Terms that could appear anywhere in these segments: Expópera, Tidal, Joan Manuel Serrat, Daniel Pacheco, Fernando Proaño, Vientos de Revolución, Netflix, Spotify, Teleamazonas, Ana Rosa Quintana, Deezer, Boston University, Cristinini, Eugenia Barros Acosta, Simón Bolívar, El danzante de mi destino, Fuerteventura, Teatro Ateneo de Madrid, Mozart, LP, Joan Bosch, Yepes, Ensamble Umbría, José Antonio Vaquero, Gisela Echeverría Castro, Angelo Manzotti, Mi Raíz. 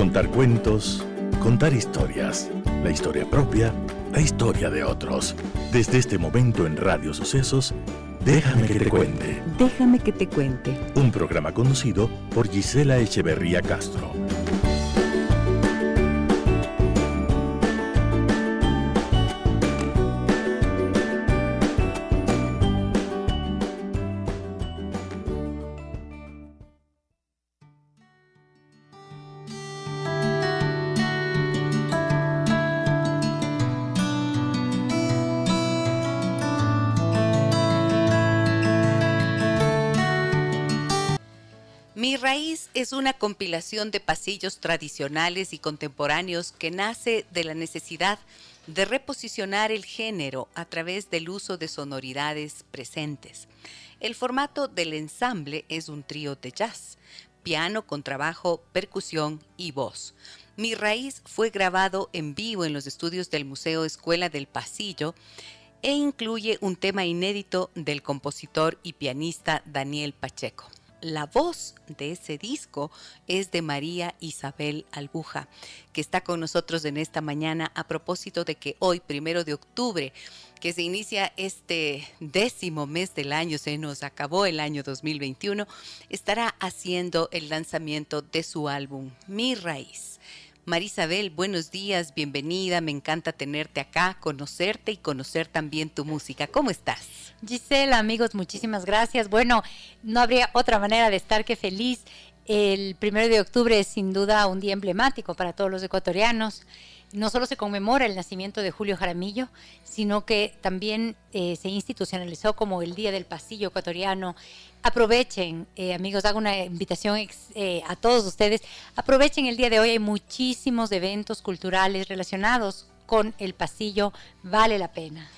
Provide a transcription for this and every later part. Contar cuentos, contar historias, la historia propia, la historia de otros. Desde este momento en Radio Sucesos, Déjame que te cuente. Déjame que te cuente. Un programa conducido por Gisela Echeverría Castro. Mi Raíz es una compilación de pasillos tradicionales y contemporáneos que nace de la necesidad de reposicionar el género a través del uso de sonoridades presentes. El formato del ensamble es un trío de jazz, piano, contrabajo, percusión y voz. Mi Raíz fue grabado en vivo en los estudios del Museo Escuela del Pasillo e incluye un tema inédito del compositor y pianista Daniel Pacheco. La voz de ese disco es de María Isabel Albuja, que está con nosotros en esta mañana a propósito de que hoy, 1 de octubre, que se inicia este 10º mes del año, se nos acabó el año 2021, estará haciendo el lanzamiento de su álbum Mi Raíz. María Isabel, buenos días, bienvenida, me encanta tenerte acá, conocerte y conocer también tu música. ¿Cómo estás? Gisela, amigos, muchísimas gracias. Bueno, no habría otra manera de estar que feliz. El 1 de octubre es sin duda un día emblemático para todos los ecuatorianos. No solo se conmemora el nacimiento de Julio Jaramillo, sino que también se institucionalizó como el Día del Pasillo Ecuatoriano. Aprovechen, amigos, hago una invitación a todos ustedes, aprovechen el día de hoy, hay muchísimos eventos culturales relacionados con el pasillo, vale la pena.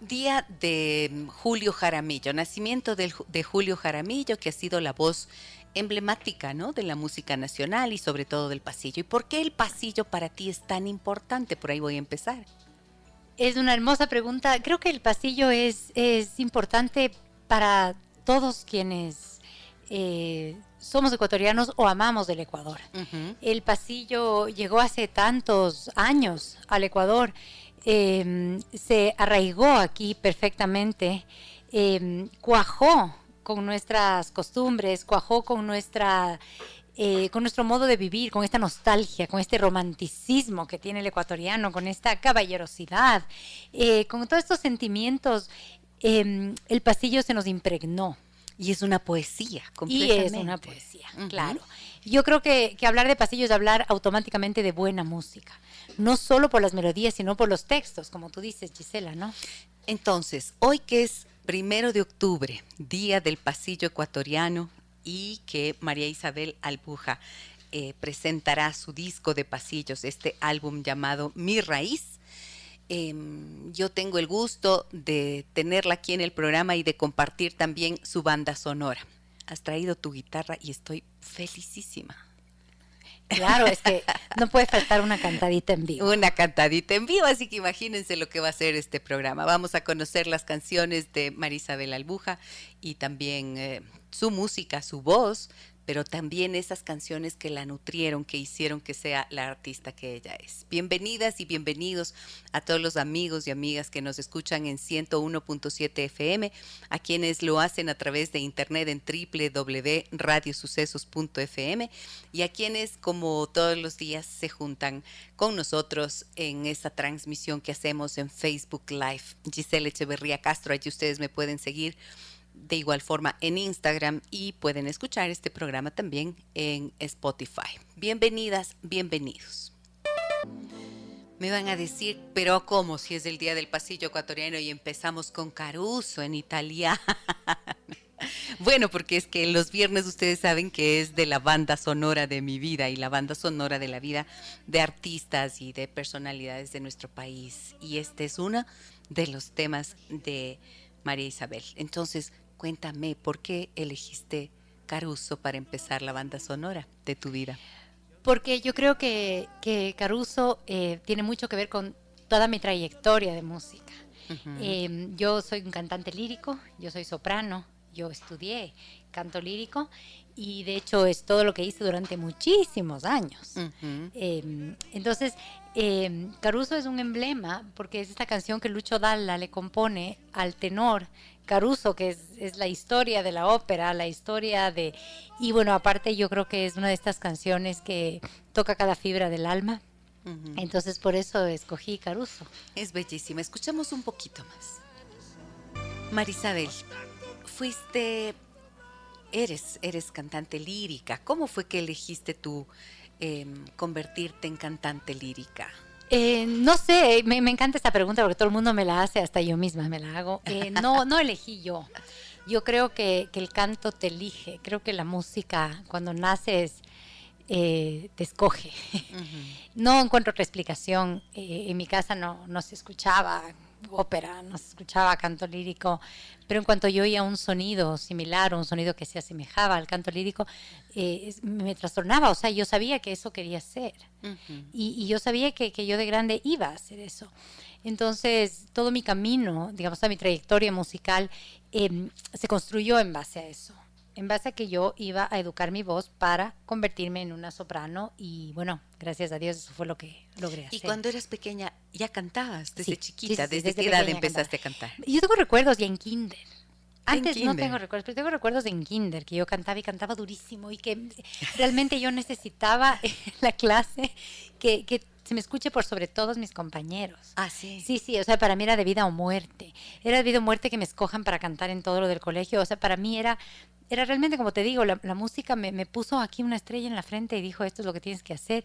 Día de Julio Jaramillo, nacimiento de Julio Jaramillo, que ha sido la voz emblemática, ¿no?, de la música nacional y sobre todo del pasillo. ¿Y por qué el pasillo para ti es tan importante? Por ahí voy a empezar. Es una hermosa pregunta. Creo que el pasillo es importante para todos quienes somos ecuatorianos o amamos del Ecuador. Uh-huh. El pasillo llegó hace tantos años al Ecuador. Se arraigó aquí perfectamente, cuajó con nuestras costumbres, cuajó con nuestro modo de vivir, con esta nostalgia, con este romanticismo que tiene el ecuatoriano, con esta caballerosidad, con todos estos sentimientos, el pasillo se nos impregnó. Y es una poesía, completamente. Y es una poesía, uh-huh. Claro. Yo creo que hablar de pasillo es hablar automáticamente de buena música, no solo por las melodías, sino por los textos, como tú dices, Gisela, ¿no? Entonces, hoy que es 1 de octubre, Día del Pasillo Ecuatoriano, y que María Isabel Albuja presentará su disco de pasillos, este álbum llamado Mi Raíz. Yo tengo el gusto de tenerla aquí en el programa y de compartir también su banda sonora. Has traído tu guitarra y estoy felicísima. Claro, es que no puede faltar una cantadita en vivo. Una cantadita en vivo, así que imagínense lo que va a ser este programa. Vamos a conocer las canciones de María Isabel Albuja y también su música, su voz, pero también esas canciones que la nutrieron, que hicieron que sea la artista que ella es. Bienvenidas y bienvenidos a todos los amigos y amigas que nos escuchan en 101.7 FM, a quienes lo hacen a través de internet en www.radiosucesos.fm y a quienes, como todos los días, se juntan con nosotros en esta transmisión que hacemos en Facebook Live. Gisela Echeverría Castro, allí ustedes me pueden seguir. De igual forma en Instagram y pueden escuchar este programa también en Spotify. Bienvenidas, bienvenidos. Me van a decir, pero ¿cómo? Si es el Día del Pasillo Ecuatoriano y empezamos con Caruso en italiano. Bueno, porque es que los viernes ustedes saben que es de la banda sonora de mi vida y la banda sonora de la vida de artistas y de personalidades de nuestro país. Y este es uno de los temas de María Isabel. Entonces, cuéntame, ¿por qué elegiste Caruso para empezar la banda sonora de tu vida? Porque yo creo que Caruso tiene mucho que ver con toda mi trayectoria de música. Uh-huh. Yo soy un cantante lírico, yo soy soprano, yo estudié canto lírico y de hecho es todo lo que hice durante muchísimos años. Uh-huh. Entonces, Caruso es un emblema porque es esta canción que Lucio Dalla le compone al tenor Caruso, que es la historia de la ópera, la historia de... Y bueno, aparte yo creo que es una de estas canciones que toca cada fibra del alma. Uh-huh. Entonces por eso escogí Caruso. Es bellísima. Escuchamos un poquito más. Marisabel, eres cantante lírica. ¿Cómo fue que elegiste tú convertirte en cantante lírica? No sé, me encanta esta pregunta porque todo el mundo me la hace, hasta yo misma me la hago. No elegí yo. Yo creo que el canto te elige. Creo que la música, cuando naces, te escoge. Uh-huh. No encuentro otra explicación. En mi casa no se escuchaba ópera, no se escuchaba canto lírico, pero en cuanto yo oía un sonido similar, un sonido que se asemejaba al canto lírico, me trastornaba. O sea, yo sabía que eso quería hacer. Uh-huh. y yo sabía que yo de grande iba a hacer eso. Entonces, todo mi camino, digamos, toda mi trayectoria musical se construyó en base a eso, en base a que yo iba a educar mi voz para convertirme en una soprano y, bueno, gracias a Dios eso fue lo que logré hacer. ¿Y cuando eras pequeña ya cantabas desde chiquita? Sí, ¿desde qué edad empezaste a cantar? Yo tengo recuerdos ya en kinder. Antes no tengo recuerdos, pero tengo recuerdos en kinder, que yo cantaba y cantaba durísimo y que realmente yo necesitaba la clase que se me escuche por sobre todos mis compañeros. Ah, sí. Sí, o sea, para mí era de vida o muerte. Era de vida o muerte que me escojan para cantar en todo lo del colegio. O sea, para mí era realmente, como te digo, la música me puso aquí una estrella en la frente y dijo, esto es lo que tienes que hacer.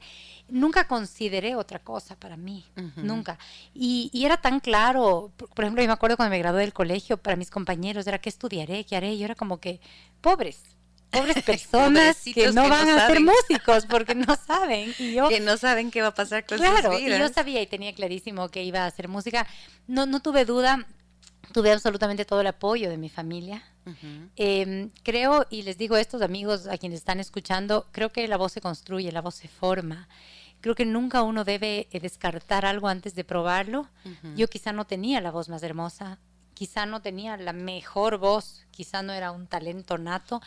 Nunca consideré otra cosa para mí, uh-huh. Nunca. Y era tan claro, por ejemplo, yo me acuerdo cuando me gradué del colegio, para mis compañeros era, ¿qué estudiaré? ¿Qué haré? Y yo era como que, pobres personas que no van a ser músicos porque no saben. Y yo, que no saben qué va a pasar con sus vidas. Y yo sabía y tenía clarísimo que iba a hacer música. No tuve duda, tuve absolutamente todo el apoyo de mi familia. Uh-huh. Creo, y les digo a estos amigos, a quienes están escuchando, creo que la voz se construye, la voz se forma. Creo que nunca uno debe descartar algo antes de probarlo. Uh-huh. Yo quizá no tenía la voz más hermosa, quizá no tenía la mejor voz, quizá no era un talento nato,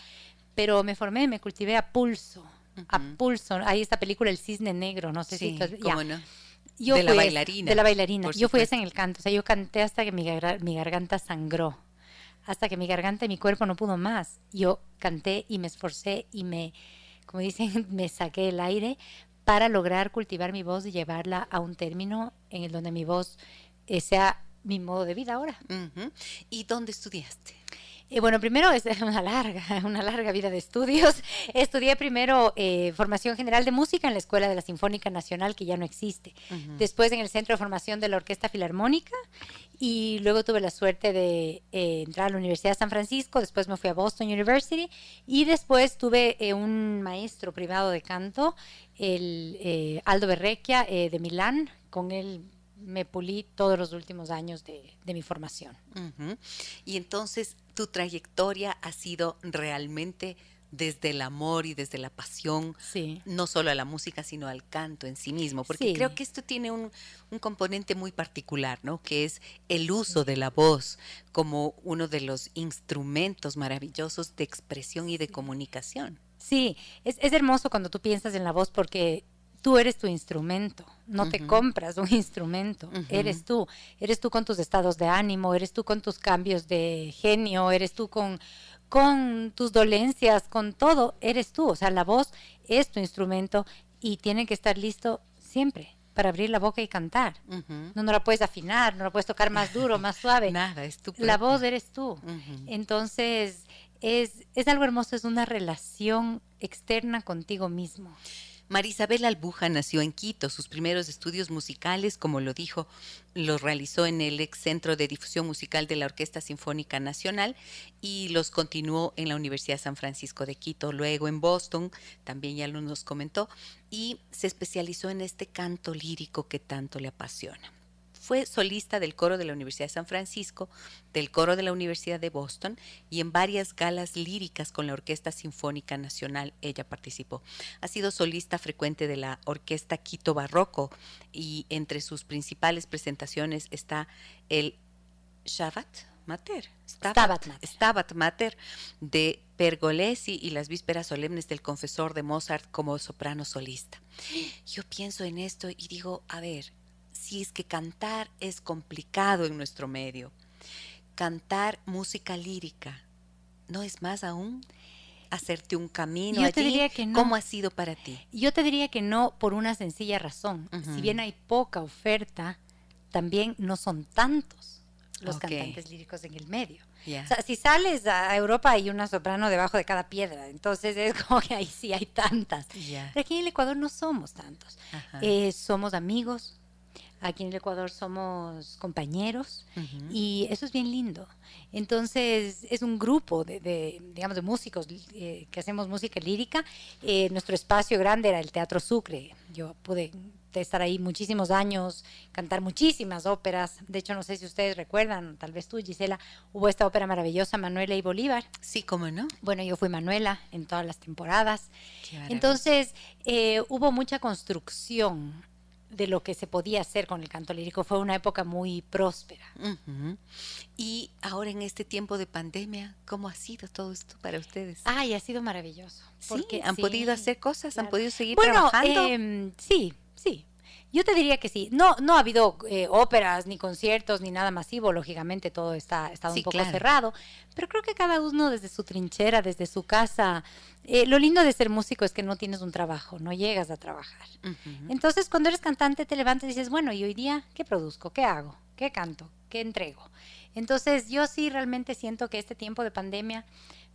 pero me formé, me cultivé a pulso, uh-huh. A pulso. Hay esta película El Cisne Negro, no sé sí, si... ¿cómo no? Yo de la bailarina. De la bailarina. Yo fui esa en el canto. O sea, yo canté hasta que mi garganta sangró, hasta que mi garganta y mi cuerpo no pudo más. Yo canté y me esforcé y como dicen, me saqué el aire para lograr cultivar mi voz y llevarla a un término en el donde mi voz sea mi modo de vida ahora. Uh-huh. ¿Y dónde estudiaste? Bueno, primero es una larga vida de estudios. Estudié primero formación general de música en la Escuela de la Sinfónica Nacional, que ya no existe. Uh-huh. Después en el Centro de Formación de la Orquesta Filarmónica. Y luego tuve la suerte de entrar a la Universidad de San Francisco. Después me fui a Boston University. Y después tuve un maestro privado de canto, el Aldo Verecchia de Milán. Con él me pulí todos los últimos años de mi formación. Uh-huh. Y entonces tu trayectoria ha sido realmente desde el amor y desde la pasión, sí. No solo a la música, sino al canto en sí mismo, porque sí. Creo que esto tiene un componente muy particular, ¿no? Que es el uso de la voz como uno de los instrumentos maravillosos de expresión y de comunicación. Sí, es hermoso cuando tú piensas en la voz porque tú eres tu instrumento, no uh-huh. Te compras un instrumento, uh-huh. Eres tú con tus estados de ánimo, eres tú con tus cambios de genio, eres tú con tus dolencias, con todo, eres tú. O sea, la voz es tu instrumento y tiene que estar listo siempre para abrir la boca y cantar. Uh-huh. No la puedes afinar, no la puedes tocar más duro, más suave. Nada, es tu propia. La voz eres tú. Uh-huh. Entonces, es algo hermoso, es una relación externa contigo mismo. María Isabel Albuja nació en Quito. Sus primeros estudios musicales, como lo dijo, los realizó en el ex Centro de Difusión Musical de la Orquesta Sinfónica Nacional y los continuó en la Universidad de San Francisco de Quito, luego en Boston, también ya lo nos comentó, y se especializó en este canto lírico que tanto le apasiona. Fue solista del coro de la Universidad de San Francisco, del coro de la Universidad de Boston y en varias galas líricas con la Orquesta Sinfónica Nacional ella participó. Ha sido solista frecuente de la Orquesta Quito Barroco y entre sus principales presentaciones está el Stabat Mater de Pergolesi y las Vísperas Solemnes del Confesor de Mozart como soprano solista. Yo pienso en esto y digo, a ver, si es que cantar es complicado en nuestro medio, cantar música lírica, ¿no es más aún hacerte un camino? Yo te diría que no. ¿Cómo ha sido para ti? Yo te diría que no, por una sencilla razón. Uh-huh. Si bien hay poca oferta, también no son tantos los cantantes líricos en el medio. Yeah. O sea, si sales a Europa hay una soprano debajo de cada piedra, entonces es como que ahí sí hay tantas. Yeah. Pero aquí en el Ecuador no somos tantos. Somos amigos, aquí en el Ecuador somos compañeros, uh-huh, y eso es bien lindo. Entonces es un grupo de músicos que hacemos música lírica. Nuestro espacio grande era el Teatro Sucre. Yo pude estar ahí muchísimos años, cantar muchísimas óperas. De hecho, no sé si ustedes recuerdan, tal vez tú, Gisela, hubo esta ópera maravillosa, Manuela y Bolívar. Sí, ¿cómo no? Bueno, yo fui Manuela en todas las temporadas. Entonces, hubo mucha construcción de lo que se podía hacer con el canto lírico. Fue una época muy próspera. Uh-huh. Y ahora en este tiempo de pandemia, ¿cómo ha sido todo esto para ustedes? Ay, ha sido maravilloso. Porque sí, han podido hacer cosas, claro, han podido seguir trabajando. Sí, yo te diría que sí. No ha habido óperas, ni conciertos, ni nada masivo. Lógicamente todo está un poco cerrado. Pero creo que cada uno desde su trinchera, desde su casa. Lo lindo de ser músico es que no tienes un trabajo, no llegas a trabajar. Uh-huh. Entonces, cuando eres cantante, te levantas y dices, bueno, ¿y hoy día qué produzco? ¿Qué hago? ¿Qué canto? ¿Qué entrego? Entonces, yo sí realmente siento que este tiempo de pandemia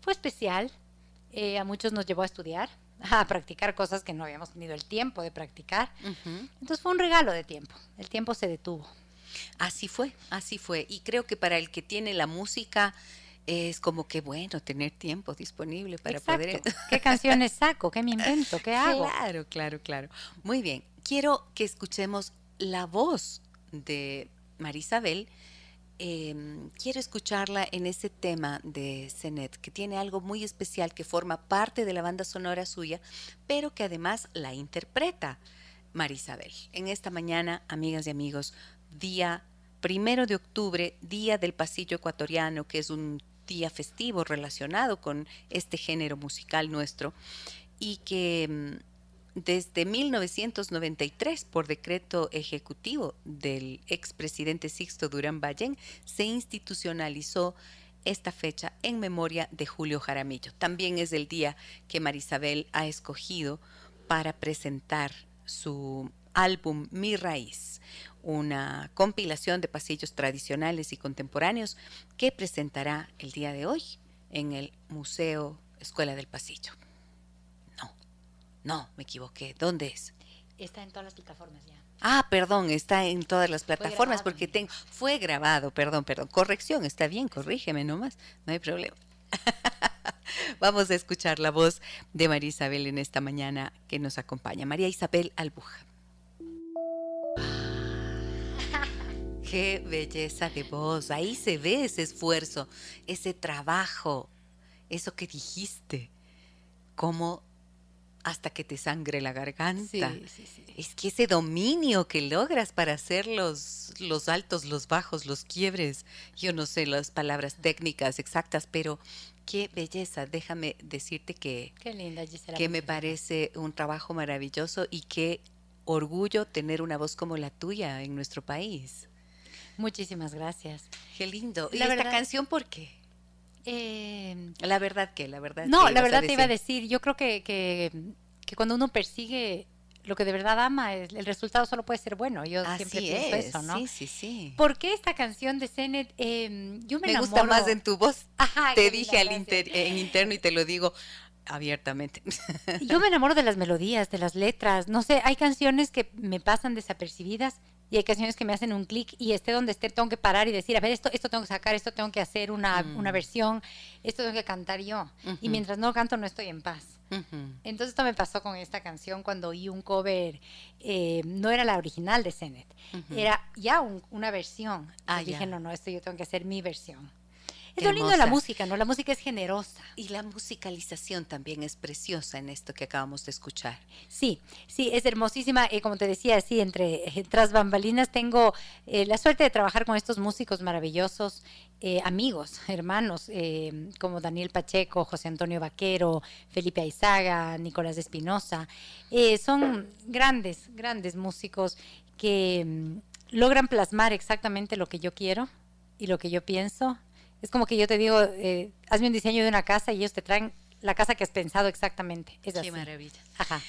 fue especial. A muchos nos llevó a estudiar, a practicar cosas que no habíamos tenido el tiempo de practicar. Uh-huh. Entonces fue un regalo de tiempo. El tiempo se detuvo. Así fue. Y creo que para el que tiene la música es como que bueno tener tiempo disponible para poder... ¿Qué canciones saco? ¿Qué me invento? ¿Qué hago? Claro. Muy bien. Quiero que escuchemos la voz de María Isabel. Quiero escucharla en ese tema de Zenet, que tiene algo muy especial, que forma parte de la banda sonora suya, pero que además la interpreta María Isabel. En esta mañana, amigas y amigos, día 1 de octubre, Día del Pasillo Ecuatoriano, que es un día festivo relacionado con este género musical nuestro, y que desde 1993, por decreto ejecutivo del expresidente Sixto Durán Ballén, se institucionalizó esta fecha en memoria de Julio Jaramillo. También es el día que María Isabel ha escogido para presentar su álbum Mi Raíz, una compilación de pasillos tradicionales y contemporáneos que presentará el día de hoy en el Museo Escuela del Pasillo. No, me equivoqué. ¿Dónde es? Está en todas las plataformas ya. Ah, perdón, está en todas las plataformas porque fue grabado, perdón. Corrección, está bien, corrígeme nomás, no hay problema. Vamos a escuchar la voz de María Isabel en esta mañana que nos acompaña. María Isabel Albuja. Qué belleza de voz, ahí se ve ese esfuerzo, ese trabajo, eso que dijiste, cómo... hasta que te sangre la garganta. Sí. Es que ese dominio que logras para hacer los altos, los bajos, los quiebres, yo no sé las palabras técnicas exactas, pero qué belleza. Déjame decirte que, qué linda, Gisela, que me parece un trabajo maravilloso y qué orgullo tener una voz como la tuya en nuestro país. Muchísimas gracias. Qué lindo. ¿Y esta canción por qué? La verdad te iba a decir, yo creo que cuando uno persigue lo que de verdad ama, el resultado solo puede ser bueno. Yo así siempre pienso eso, ¿no? Sí. ¿Por qué esta canción de Zenet? Yo me enamoro. Me gusta más en tu voz. Ajá, te dije en interno y te lo digo abiertamente. Yo me enamoro de las melodías, de las letras. No sé, hay canciones que me pasan desapercibidas. Y hay canciones que me hacen un clic y esté donde esté tengo que parar y decir, a ver, esto tengo que sacar, esto tengo que hacer una versión, esto tengo que cantar yo. Uh-huh. Y mientras no canto no estoy en paz. Uh-huh. Entonces esto me pasó con esta canción cuando oí un cover, no era la original de Zenet, uh-huh, era ya una versión. Dije, no, esto yo tengo que hacer mi versión. Es lo lindo de la música, ¿no? La música es generosa. Y la musicalización también es preciosa en esto que acabamos de escuchar. Sí, sí, es hermosísima. Como te decía, sí, tras bambalinas tengo la suerte de trabajar con estos músicos maravillosos, amigos, hermanos, como Daniel Pacheco, José Antonio Vaquero, Felipe Aizaga, Nicolás Espinosa. Son grandes, grandes músicos que logran plasmar exactamente lo que yo quiero y lo que yo pienso. Es como que yo te digo, hazme un diseño de una casa y ellos te traen la casa que has pensado exactamente. Es así. Qué maravilla. Ajá.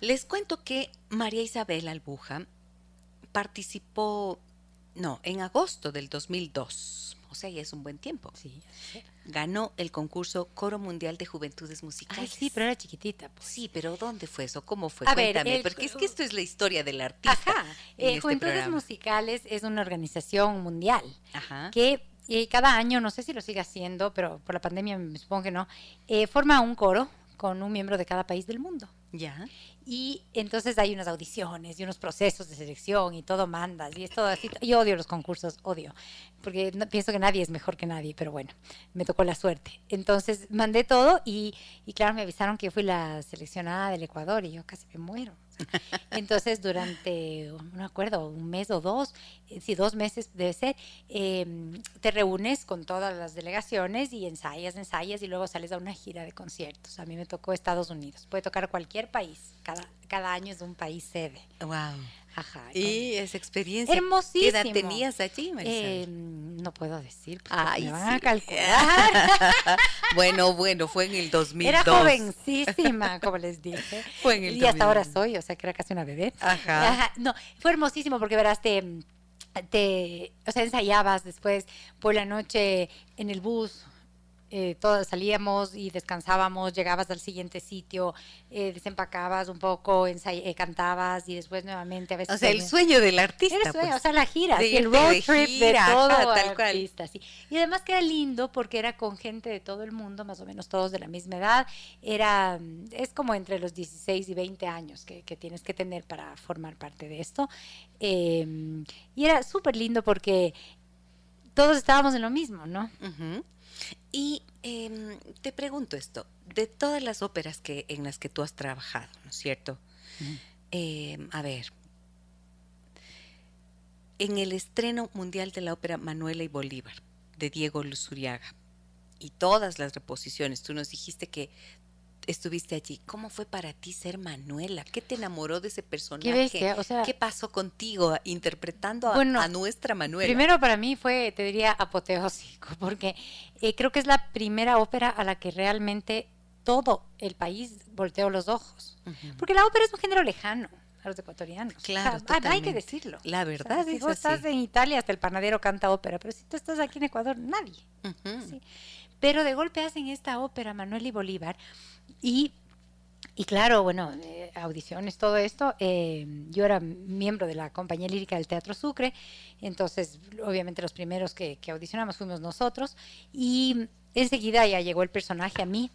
Les cuento que María Isabel Albuja participó, en agosto del 2002, o sea, ya es un buen tiempo. Sí. Ganó el concurso Coro Mundial de Juventudes Musicales. Ay, sí, pero era chiquitita. Pues. Sí, pero ¿dónde fue eso? ¿Cómo fue? Cuéntame, porque es que esto es la historia del artista. Ajá. Juventudes Musicales es una organización mundial. Ajá. Que cada año, no sé si lo sigue haciendo, pero por la pandemia me supongo que no, forma un coro con un miembro de cada país del mundo. Ya. Y entonces hay unas audiciones y unos procesos de selección y todo mandas y es todo así. Yo odio los concursos, porque pienso que nadie es mejor que nadie, pero bueno, me tocó la suerte. Entonces mandé todo y claro, me avisaron que yo fui la seleccionada del Ecuador y yo casi me muero. Entonces durante, no acuerdo, un mes o dos, si 2 meses debe ser, te reúnes con todas las delegaciones y ensayas y luego sales a una gira de conciertos. A mí me tocó Estados Unidos, puede tocar cualquier país, cada año es un país sede. Wow. Ajá. Y esa experiencia. Hermosísima. ¿Qué edad tenías allí, Marisabel? No puedo decir, porque me van a calcular. Bueno, fue en el 2002. Era jovencísima, como les dije. Fue en el 2002. Y hasta ahora soy, o sea, que era casi una bebé. Ajá. Ajá. No, fue hermosísimo porque verás, o sea, ensayabas después por la noche en el bus. Todos salíamos y descansábamos, llegabas al siguiente sitio, desempacabas un poco, cantabas y después nuevamente a veces. O sea, el sueño del artista. Era el sueño, pues, o sea, la gira, el road trip de todo artista. Sí. Y además que era lindo porque era con gente de todo el mundo, más o menos todos de la misma edad. Es como entre los 16 y 20 años que tienes que tener para formar parte de esto. Y era súper lindo porque todos estábamos en lo mismo, ¿no? Uh-huh. Y te pregunto esto, de todas las óperas en las que tú has trabajado, ¿no es cierto? Mm. A ver, en el estreno mundial de la ópera Manuela y Bolívar, de Diego Luzuriaga, y todas las reposiciones, tú nos dijiste que estuviste allí. ¿Cómo fue para ti ser Manuela? ¿Qué te enamoró de ese personaje? Qué bestia, o sea, ¿qué pasó contigo interpretando a nuestra Manuela? Primero para mí fue, te diría, apoteósico, porque creo que es la primera ópera a la que realmente todo el país volteó los ojos. Uh-huh. Porque la ópera es un género lejano a los ecuatorianos. Claro, o sea, hay que decirlo. La verdad, o sea, si vos estás en Italia, hasta el panadero canta ópera, pero si tú estás aquí en Ecuador, nadie. Uh-huh. ¿Sí? Pero de golpe hacen esta ópera Manuel y Bolívar y claro, audiciones, todo esto. Yo era miembro de la compañía lírica del Teatro Sucre, entonces obviamente los primeros que audicionamos fuimos nosotros y enseguida ya llegó el personaje a mí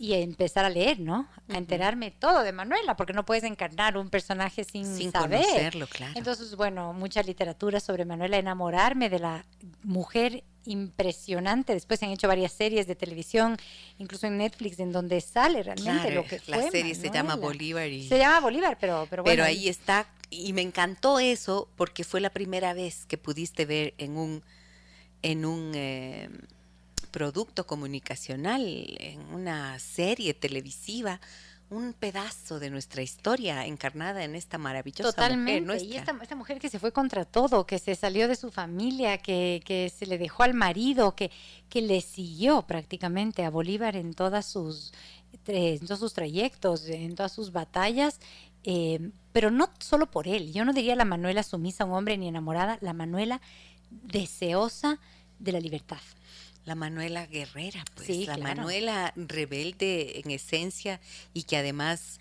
y a empezar a leer, ¿no? A enterarme todo de Manuela, porque no puedes encarnar un personaje sin saber. Sin conocerlo, claro. Entonces, mucha literatura sobre Manuela, enamorarme de la mujer impresionante. Después se han hecho varias series de televisión, incluso en Netflix, en donde sale realmente lo que fue Manuela. La serie se llama Bolívar. Se llama Bolívar, pero bueno. Pero ahí está, y me encantó eso, porque fue la primera vez que pudiste ver en un producto comunicacional, en una serie televisiva, un pedazo de nuestra historia encarnada en esta maravillosa mujer nuestra. Y esta mujer que se fue contra todo, que se salió de su familia, que se le dejó al marido, que le siguió prácticamente a Bolívar en todos sus trayectos, en todas sus batallas, pero no solo por él. Yo no diría la Manuela sumisa a un hombre ni enamorada, la Manuela deseosa de la libertad. La Manuela guerrera, pues, sí, la claro. Manuela rebelde en esencia y que además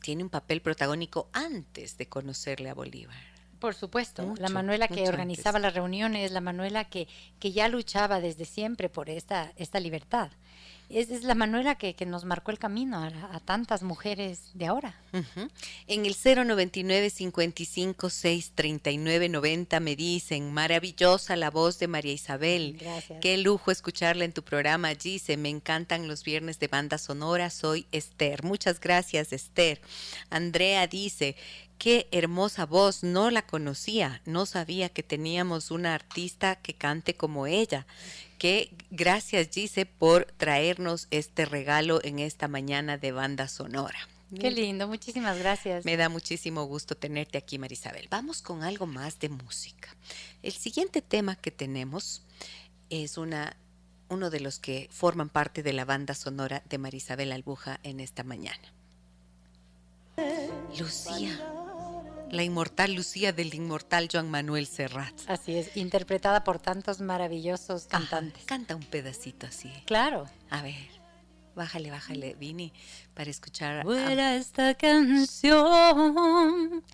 tiene un papel protagónico antes de conocerle a Bolívar. Por supuesto, la Manuela que organizaba las reuniones, la Manuela que ya luchaba desde siempre por esta libertad. Es la Manuela que nos marcó el camino a tantas mujeres de ahora. Uh-huh. En el 099-556-3990 me dicen, maravillosa la voz de María Isabel. Gracias. Qué lujo escucharla en tu programa, Gise. Me encantan los viernes de banda sonora. Soy Esther. Muchas gracias, Esther. Andrea dice, qué hermosa voz, no la conocía, no sabía que teníamos una artista que cante como ella. Que gracias, Gise, por traernos este regalo en esta mañana de banda sonora. Qué lindo, muchísimas gracias. Me da muchísimo gusto tenerte aquí, María Isabel. Vamos con algo más de música. El siguiente tema que tenemos es uno de los que forman parte de la banda sonora de María Isabel Albuja en esta mañana. Lucía. La inmortal Lucía del inmortal Joan Manuel Serrat. Así es, interpretada por tantos maravillosos cantantes. Canta un pedacito así. Claro. A ver, bájale, Vini, para escuchar. Vuela esta canción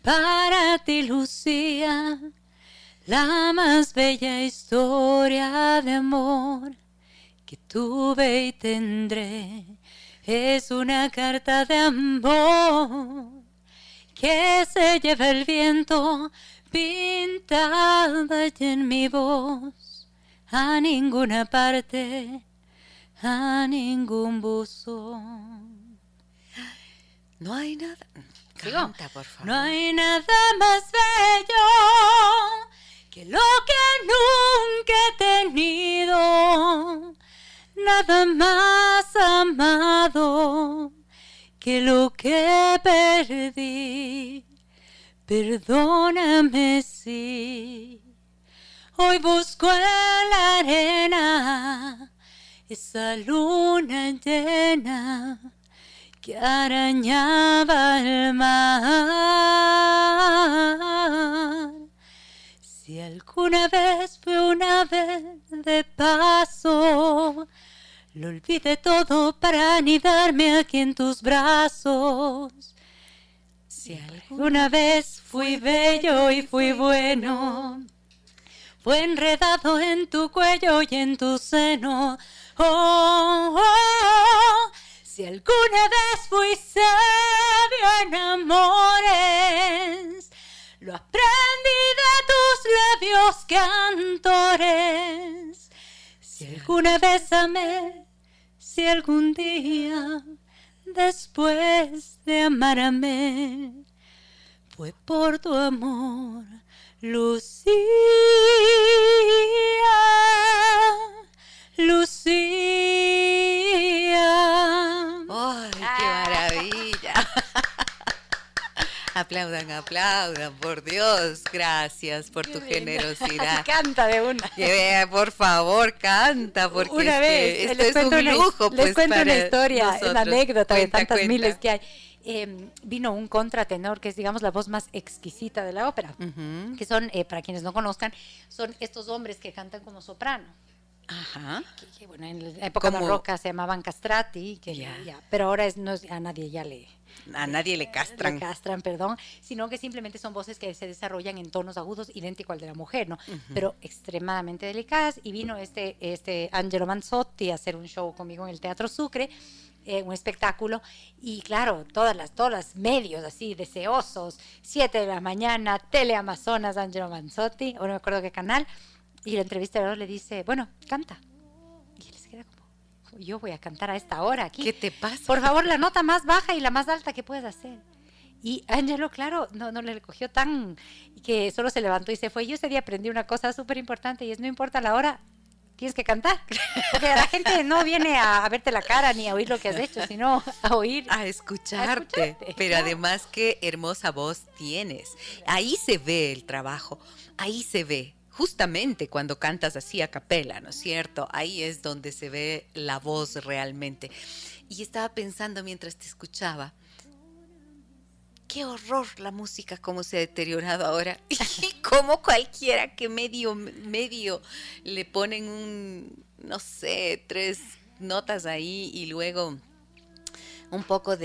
para ti, Lucía, la más bella historia de amor que tuve y tendré. Es una carta de amor que se lleva el viento, pintada y en mi voz, a ninguna parte, a ningún buzón. No hay nada, canta por favor. No hay nada más bello que lo que nunca he tenido, nada más amado que lo que perdí, perdóname si hoy busco en la arena esa luna llena que arañaba el mar. Si alguna vez fue una vez de paso, lo olvidé todo para anidarme aquí en tus brazos. Si alguna vez fui bello y fui bueno, fue enredado en tu cuello y en tu seno. Oh, oh, oh. Si alguna vez fui sabio en amores, lo aprendí de tus labios cantores. Si alguna vez amé, si algún día, después de amarme, fue por tu amor, Lucía, Lucía. ¡Ay, qué maravilla! Aplaudan, por Dios, gracias por tu generosidad. Canta de una. Por favor, canta, porque una vez, esto es un lujo. Les cuento una historia, nosotros. Una anécdota de tantas miles que hay. Vino un contratenor, que es, digamos, la voz más exquisita de la ópera, uh-huh. que son, para quienes no conozcan, son estos hombres que cantan como soprano. Ajá. Que bueno, en la época barroca se llamaban castrati, que ya, pero ahora a nadie ya le... A nadie le castran. Le castran, perdón, sino que simplemente son voces que se desarrollan en tonos agudos, idéntico al de la mujer, ¿no? Uh-huh. Pero extremadamente delicadas. Y vino este Angelo Manzotti a hacer un show conmigo en el Teatro Sucre, un espectáculo, y claro, todas las medios así, deseosos, 7 de la mañana, Teleamazonas, Angelo Manzotti, o no me acuerdo qué canal, y el entrevistador le dice, bueno, canta. Y les queda como, yo voy a cantar a esta hora aquí. ¿Qué te pasa? Por favor, la nota más baja y la más alta que puedas hacer. Y Ángelo, claro, no le recogió tan, que solo se levantó y se fue. Yo ese día aprendí una cosa súper importante, y es, no importa la hora, tienes que cantar. Porque la gente no viene a verte la cara ni a oír lo que has hecho, sino a oír. A escucharte. Pero además, qué hermosa voz tienes. Ahí se ve el trabajo, ahí se ve. Justamente cuando cantas así a capela, ¿no es cierto? Ahí es donde se ve la voz realmente. Y estaba pensando mientras te escuchaba, qué horror la música, cómo se ha deteriorado ahora. Y cómo cualquiera que medio le ponen un, no sé, 3 notas ahí y luego... un poco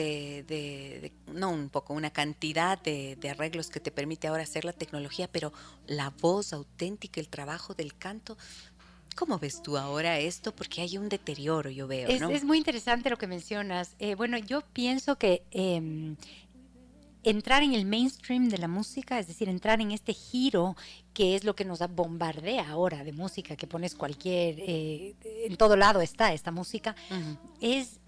una cantidad de arreglos que te permite ahora hacer la tecnología, pero la voz auténtica, el trabajo del canto, ¿Cómo ves tú ahora esto? Porque hay un deterioro, yo veo, ¿no? Es muy interesante lo que mencionas. Bueno, yo pienso que entrar en el mainstream de la música, es decir, entrar en este giro que es lo que nos bombardea ahora de música, que pones cualquier... en todo lado está esta música, uh-huh. Es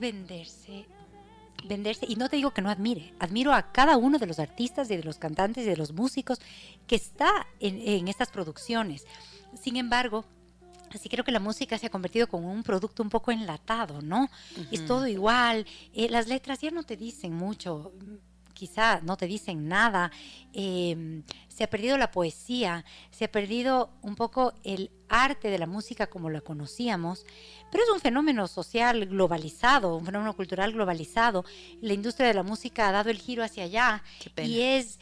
venderse, y no te digo que no admiro a cada uno de los artistas y de los cantantes y de los músicos que está en estas producciones. Sin embargo, así creo que la música se ha convertido como un producto un poco enlatado, ¿no? Uh-huh. Es todo igual, las letras ya no te dicen mucho, quizá no te dicen nada, se ha perdido la poesía, se ha perdido un poco el arte de la música como la conocíamos, pero es un fenómeno social globalizado, un fenómeno cultural globalizado. La industria de la música ha dado el giro hacia allá y es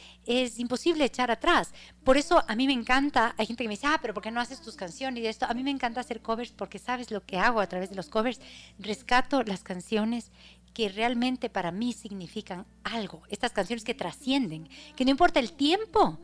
imposible echar atrás. Por eso a mí me encanta, hay gente que me dice, pero ¿por qué no haces tus canciones? Y de esto, a mí me encanta hacer covers porque sabes lo que hago a través de los covers, rescato las canciones que realmente para mí significan algo, estas canciones que trascienden, que no importa el tiempo,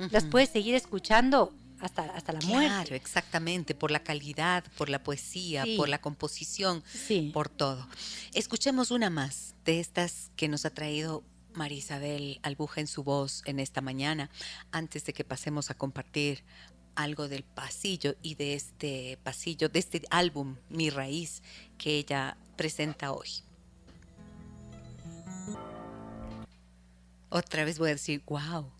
uh-huh. las puedes seguir escuchando hasta la muerte. Claro, exactamente, por la calidad, por la poesía, sí. por la composición, sí. por todo. Escuchemos una más de estas que nos ha traído María Isabel Albuja en su voz en esta mañana, antes de que pasemos a compartir algo del pasillo y de este pasillo, de este álbum, Mi Raíz, que ella presenta hoy. Otra vez voy a decir, wow.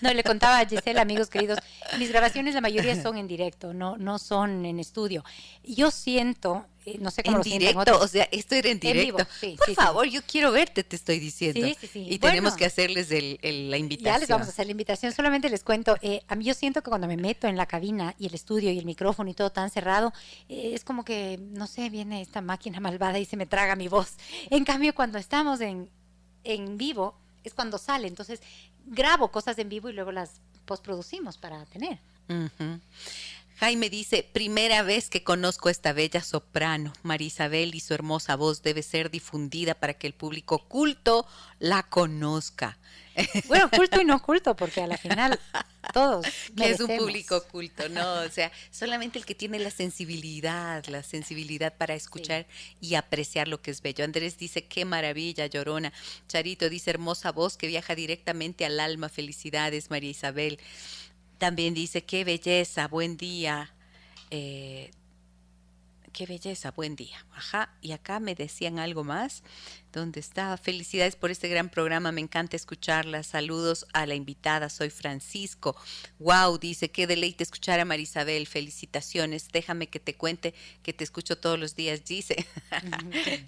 No, le contaba a Gisela, amigos queridos, mis grabaciones la mayoría son en directo, no son en estudio. Yo siento, no sé cómo lo sienten otros. En directo, o sea, esto era en directo. En vivo, sí, por favor, sí. Yo quiero verte, te estoy diciendo. Sí. Y bueno, tenemos que hacerles la invitación. Ya les vamos a hacer la invitación, solamente les cuento, a mí yo siento que cuando me meto en la cabina y el estudio y el micrófono y todo tan cerrado, es como que, no sé, viene esta máquina malvada y se me traga mi voz. En cambio, cuando estamos en vivo es cuando sale, entonces grabo cosas en vivo y luego las postproducimos para tener. Uh-huh. Jaime dice, primera vez que conozco a esta bella soprano, María Isabel, y su hermosa voz debe ser difundida para que el público culto la conozca. Bueno, culto y no culto, porque a la final todos merecemos. Es un público culto, ¿no? O sea, solamente el que tiene la sensibilidad para escuchar sí. y apreciar lo que es bello. Andrés dice, qué maravilla, Llorona. Charito dice, hermosa voz que viaja directamente al alma. Felicidades, María Isabel. También dice, qué belleza, buen día. Qué belleza, buen día. Ajá, y acá me decían algo más. ¿Dónde está? Felicidades por este gran programa, me encanta escucharla. Saludos a la invitada, soy Francisco. Wow, dice, qué deleite escuchar a María Isabel, felicitaciones. Déjame que te cuente que te escucho todos los días, dice.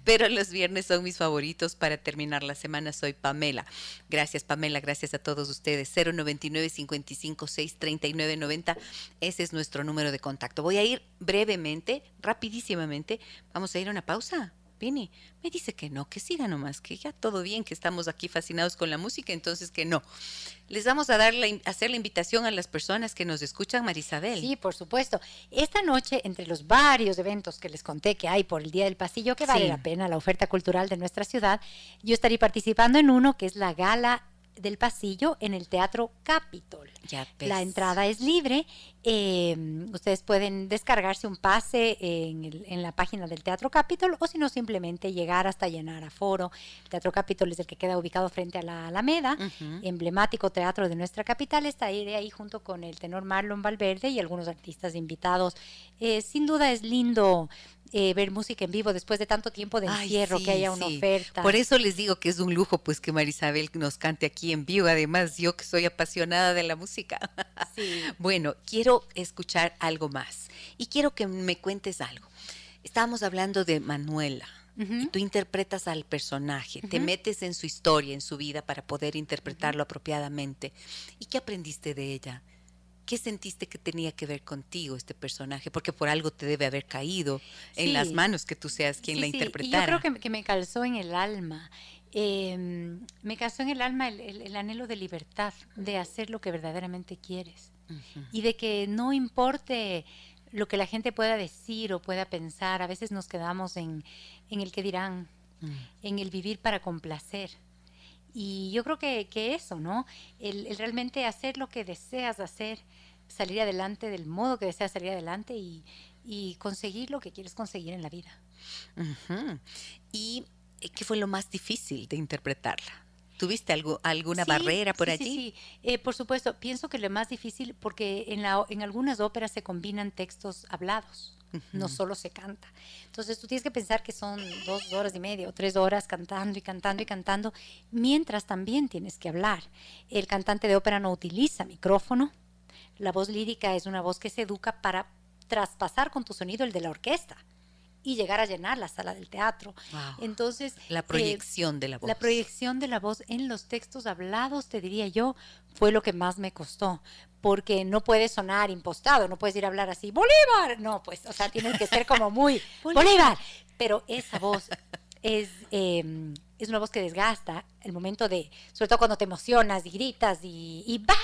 Pero los viernes son mis favoritos para terminar la semana, soy Pamela. Gracias, Pamela, gracias a todos ustedes. 099-556-3990, ese es nuestro número de contacto. Voy a ir brevemente, rapidísimamente, vamos a ir a una pausa. Vini, me dice que no, que siga nomás, que ya todo bien, que estamos aquí fascinados con la música, entonces que no. Les vamos a hacer la invitación a las personas que nos escuchan, María Isabel. Sí, por supuesto. Esta noche, entre los varios eventos que les conté que hay por el Día del Pasillo, que vale sí. la pena la oferta cultural de nuestra ciudad, yo estaré participando en uno que es la Gala del Pasillo en el Teatro Capitol. Ya ves. La entrada es libre, ustedes pueden descargarse un pase en la página del Teatro Capitol, o si no simplemente llegar hasta llenar aforo. El Teatro Capitol es el que queda ubicado frente a la Alameda, uh-huh. emblemático teatro de nuestra capital. Estaré ahí junto con el tenor Marlon Valverde y algunos artistas invitados. Sin duda es lindo ver música en vivo después de tanto tiempo de encierro, sí, que haya una sí. oferta. Por eso les digo que es un lujo, pues, que María Isabel nos cante aquí en vivo, además yo que soy apasionada de la música. Sí. Bueno, quiero escuchar algo más y quiero que me cuentes algo. Estábamos hablando de Manuela, uh-huh. y tú interpretas al personaje, uh-huh. te metes en su historia, en su vida, para poder interpretarlo uh-huh. apropiadamente. ¿Y qué aprendiste de ella? ¿Qué sentiste que tenía que ver contigo este personaje? Porque por algo te debe haber caído sí. en las manos, que tú seas quien sí, la interpretara. Sí. Yo creo que me calzó en el alma. Me calzó en el alma el anhelo de libertad, de hacer lo que verdaderamente quieres. Uh-huh. Y de que no importe lo que la gente pueda decir o pueda pensar. A veces nos quedamos en el que dirán, uh-huh. en el vivir para complacer. Y yo creo que eso, ¿no? El realmente hacer lo que deseas hacer salir adelante del modo que deseas salir adelante y conseguir lo que quieres conseguir en la vida. Uh-huh. ¿Y qué fue lo más difícil de interpretarla? ¿Tuviste alguna barrera por allí? Sí, por supuesto. Pienso que lo más difícil, porque en algunas óperas se combinan textos hablados, uh-huh, no solo se canta. Entonces tú tienes que pensar que son 2 horas y media o 3 horas cantando y cantando y cantando, mientras también tienes que hablar. El cantante de ópera no utiliza micrófono. La voz lírica es una voz que se educa para traspasar con tu sonido el de la orquesta y llegar a llenar la sala del teatro. Wow. Entonces, la proyección de la voz. La proyección de la voz en los textos hablados, te diría yo, fue lo que más me costó, porque no puedes sonar impostado, no puedes ir a hablar así, Bolívar, no, pues, o sea, tienes que ser como muy, Bolívar, pero esa voz es una voz que desgasta el momento de, sobre todo cuando te emocionas y gritas y basta,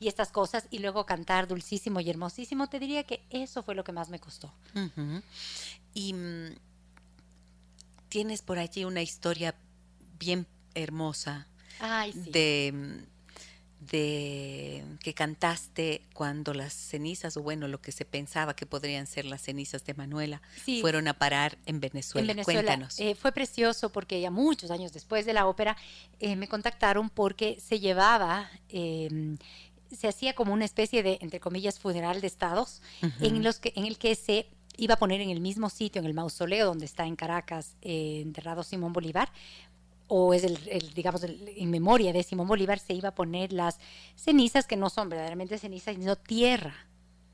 y estas cosas, y luego cantar dulcísimo y hermosísimo, te diría que eso fue lo que más me costó. Uh-huh. Y tienes por allí una historia bien hermosa. Ay, sí. de que cantaste cuando las cenizas, o bueno, lo que se pensaba que podrían ser las cenizas de Manuela, sí, fueron a parar en Venezuela. Cuéntanos. Fue precioso porque ya muchos años después de la ópera me contactaron porque se llevaba... se hacía como una especie de, entre comillas, funeral de estados, uh-huh, en el que se iba a poner en el mismo sitio, en el mausoleo donde está en Caracas enterrado Simón Bolívar, o es en memoria de Simón Bolívar, se iba a poner las cenizas, que no son verdaderamente cenizas, sino tierra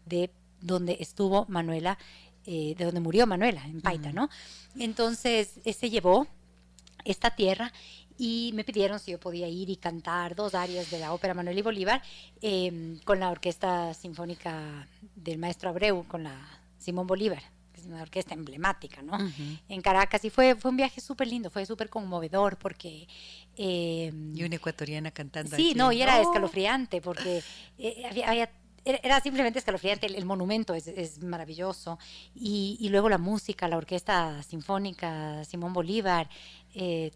de donde estuvo Manuela, de donde murió Manuela, en Paita, uh-huh, ¿no? Entonces, se llevó esta tierra y me pidieron si yo podía ir y cantar 2 arias de la ópera Manuela y Bolívar con la Orquesta Sinfónica del Maestro Abreu, con la Simón Bolívar, que es una orquesta emblemática, ¿no? Uh-huh. En Caracas, y fue un viaje súper lindo, fue súper conmovedor porque... y una ecuatoriana cantando. Sí, aquí. No, y era escalofriante porque era simplemente escalofriante, el monumento es maravilloso, y luego la música, la Orquesta Sinfónica, Simón Bolívar,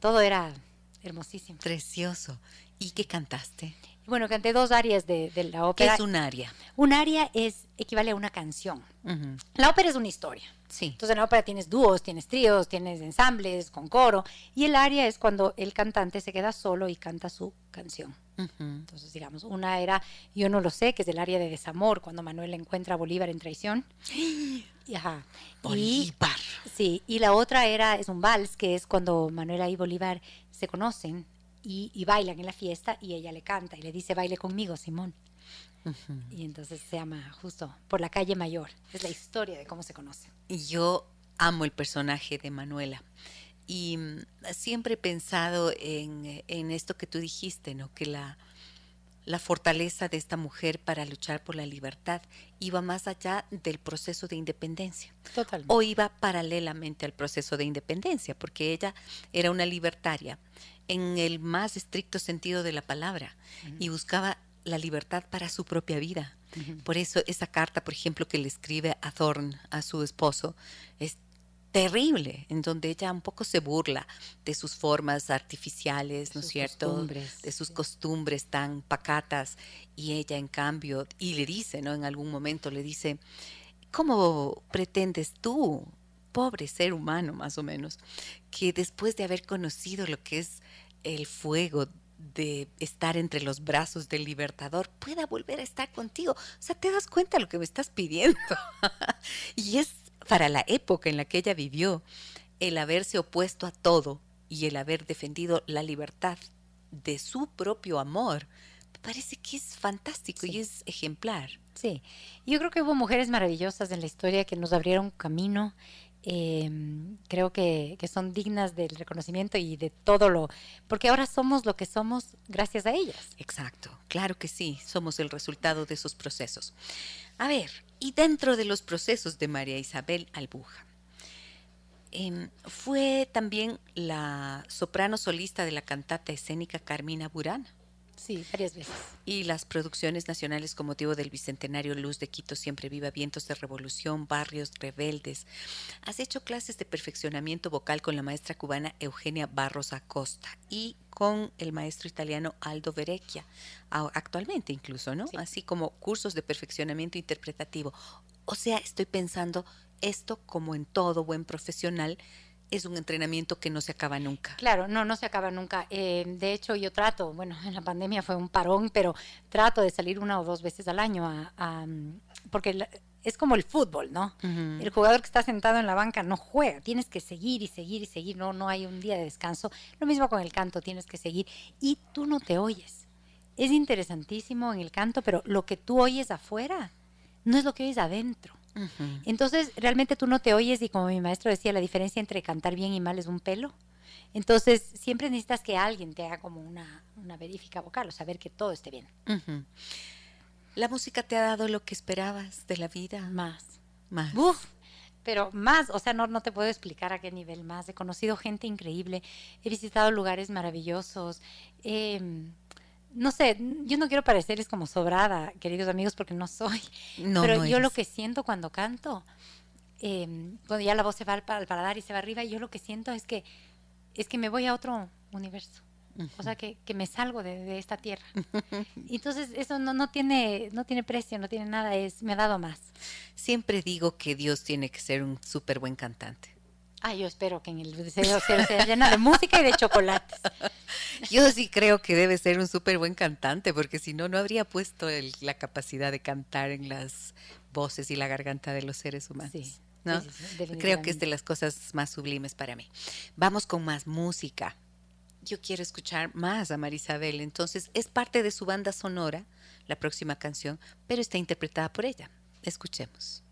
todo era... hermosísimo. Precioso. ¿Y qué cantaste? Bueno, canté 2 arias de la ópera. ¿Qué es un aria? Un aria equivale a una canción. Uh-huh. La ópera es una historia. Sí. Entonces en la ópera tienes dúos, tienes tríos, tienes ensambles con coro, y el aria es cuando el cantante se queda solo y canta su canción. Uh-huh. Entonces, digamos, una era Yo no lo sé, que es el aria de desamor, cuando Manuel encuentra a Bolívar en traición. Ajá. Bolívar. Y la otra era, es un vals, que es cuando Manuela y Bolívar se conocen y bailan en la fiesta, y ella le canta y le dice, baile conmigo, Simón. Uh-huh. Y entonces se llama justo Por la calle mayor. Es la historia de cómo se conocen. Yo amo el personaje de Manuela. Y siempre he pensado en esto que tú dijiste, ¿no? Que la fortaleza de esta mujer para luchar por la libertad iba más allá del proceso de independencia. Totalmente. O iba paralelamente al proceso de independencia, porque ella era una libertaria en el más estricto sentido de la palabra, uh-huh, y buscaba la libertad para su propia vida. Uh-huh. Por eso esa carta, por ejemplo, que le escribe a Thorne, a su esposo, es terrible, en donde ella un poco se burla de sus formas artificiales, ¿no es cierto? De sus costumbres tan pacatas, y ella en cambio, y le dice, ¿no? En algún momento le dice, ¿cómo pretendes tú, pobre ser humano más o menos, que después de haber conocido lo que es el fuego de estar entre los brazos del libertador, pueda volver a estar contigo? O sea, ¿te das cuenta de lo que me estás pidiendo? Y es para la época en la que ella vivió, el haberse opuesto a todo y el haber defendido la libertad de su propio amor, me parece que es fantástico, sí, y es ejemplar. Sí, yo creo que hubo mujeres maravillosas en la historia que nos abrieron camino. Creo que son dignas del reconocimiento y de todo porque ahora somos lo que somos gracias a ellas. Exacto, claro que sí, somos el resultado de esos procesos. A ver, y dentro de los procesos de María Isabel Albuja, fue también la soprano solista de la cantata escénica Carmina Burana. Sí, varias veces. Y las producciones nacionales con motivo del Bicentenario, Luz de Quito, Siempre Viva, Vientos de Revolución, Barrios Rebeldes. Has hecho clases de perfeccionamiento vocal con la maestra cubana Eugenia Barros Acosta y con el maestro italiano Aldo Verecchia, actualmente incluso, ¿no? Sí. Así como cursos de perfeccionamiento interpretativo. O sea, estoy pensando, esto, como en todo buen profesional, es un entrenamiento que no se acaba nunca. Claro, no se acaba nunca. De hecho, yo trato, bueno, en la pandemia fue un parón, pero trato de salir una o dos veces al año porque es como el fútbol, ¿no? Uh-huh. El jugador que está sentado en la banca no juega, tienes que seguir y seguir y seguir, no hay un día de descanso. Lo mismo con el canto, tienes que seguir y tú no te oyes. Es interesantísimo en el canto, pero lo que tú oyes afuera no es lo que oyes adentro. Uh-huh. Entonces realmente tú no te oyes, y como mi maestro decía, la diferencia entre cantar bien y mal es un pelo. Entonces siempre necesitas que alguien te haga como una verifica vocal, o saber que todo esté bien. Uh-huh. ¿La música te ha dado lo que esperabas de la vida? Más. Uf, pero más, o sea, no te puedo explicar a qué nivel más. He conocido gente increíble, he visitado lugares maravillosos, no sé, yo no quiero parecerles como sobrada, queridos amigos, porque no soy. No, pero no yo eres. Lo que siento cuando canto, cuando ya la voz se va al paladar y se va arriba, yo lo que siento es que me voy a otro universo. Uh-huh. O sea, que me salgo de esta tierra. Entonces, eso no tiene precio, no tiene nada, me ha dado más. Siempre digo que Dios tiene que ser un súper buen cantante. Yo espero que en el deseo se llena de música y de chocolates. Yo sí creo que debe ser un súper buen cantante, porque si no habría puesto la capacidad de cantar en las voces y la garganta de los seres humanos. Sí, ¿no? Sí, creo que es de las cosas más sublimes para mí. Vamos con más música. Yo quiero escuchar más a María Isabel. Entonces, es parte de su banda sonora, la próxima canción, pero está interpretada por ella. Escuchemos.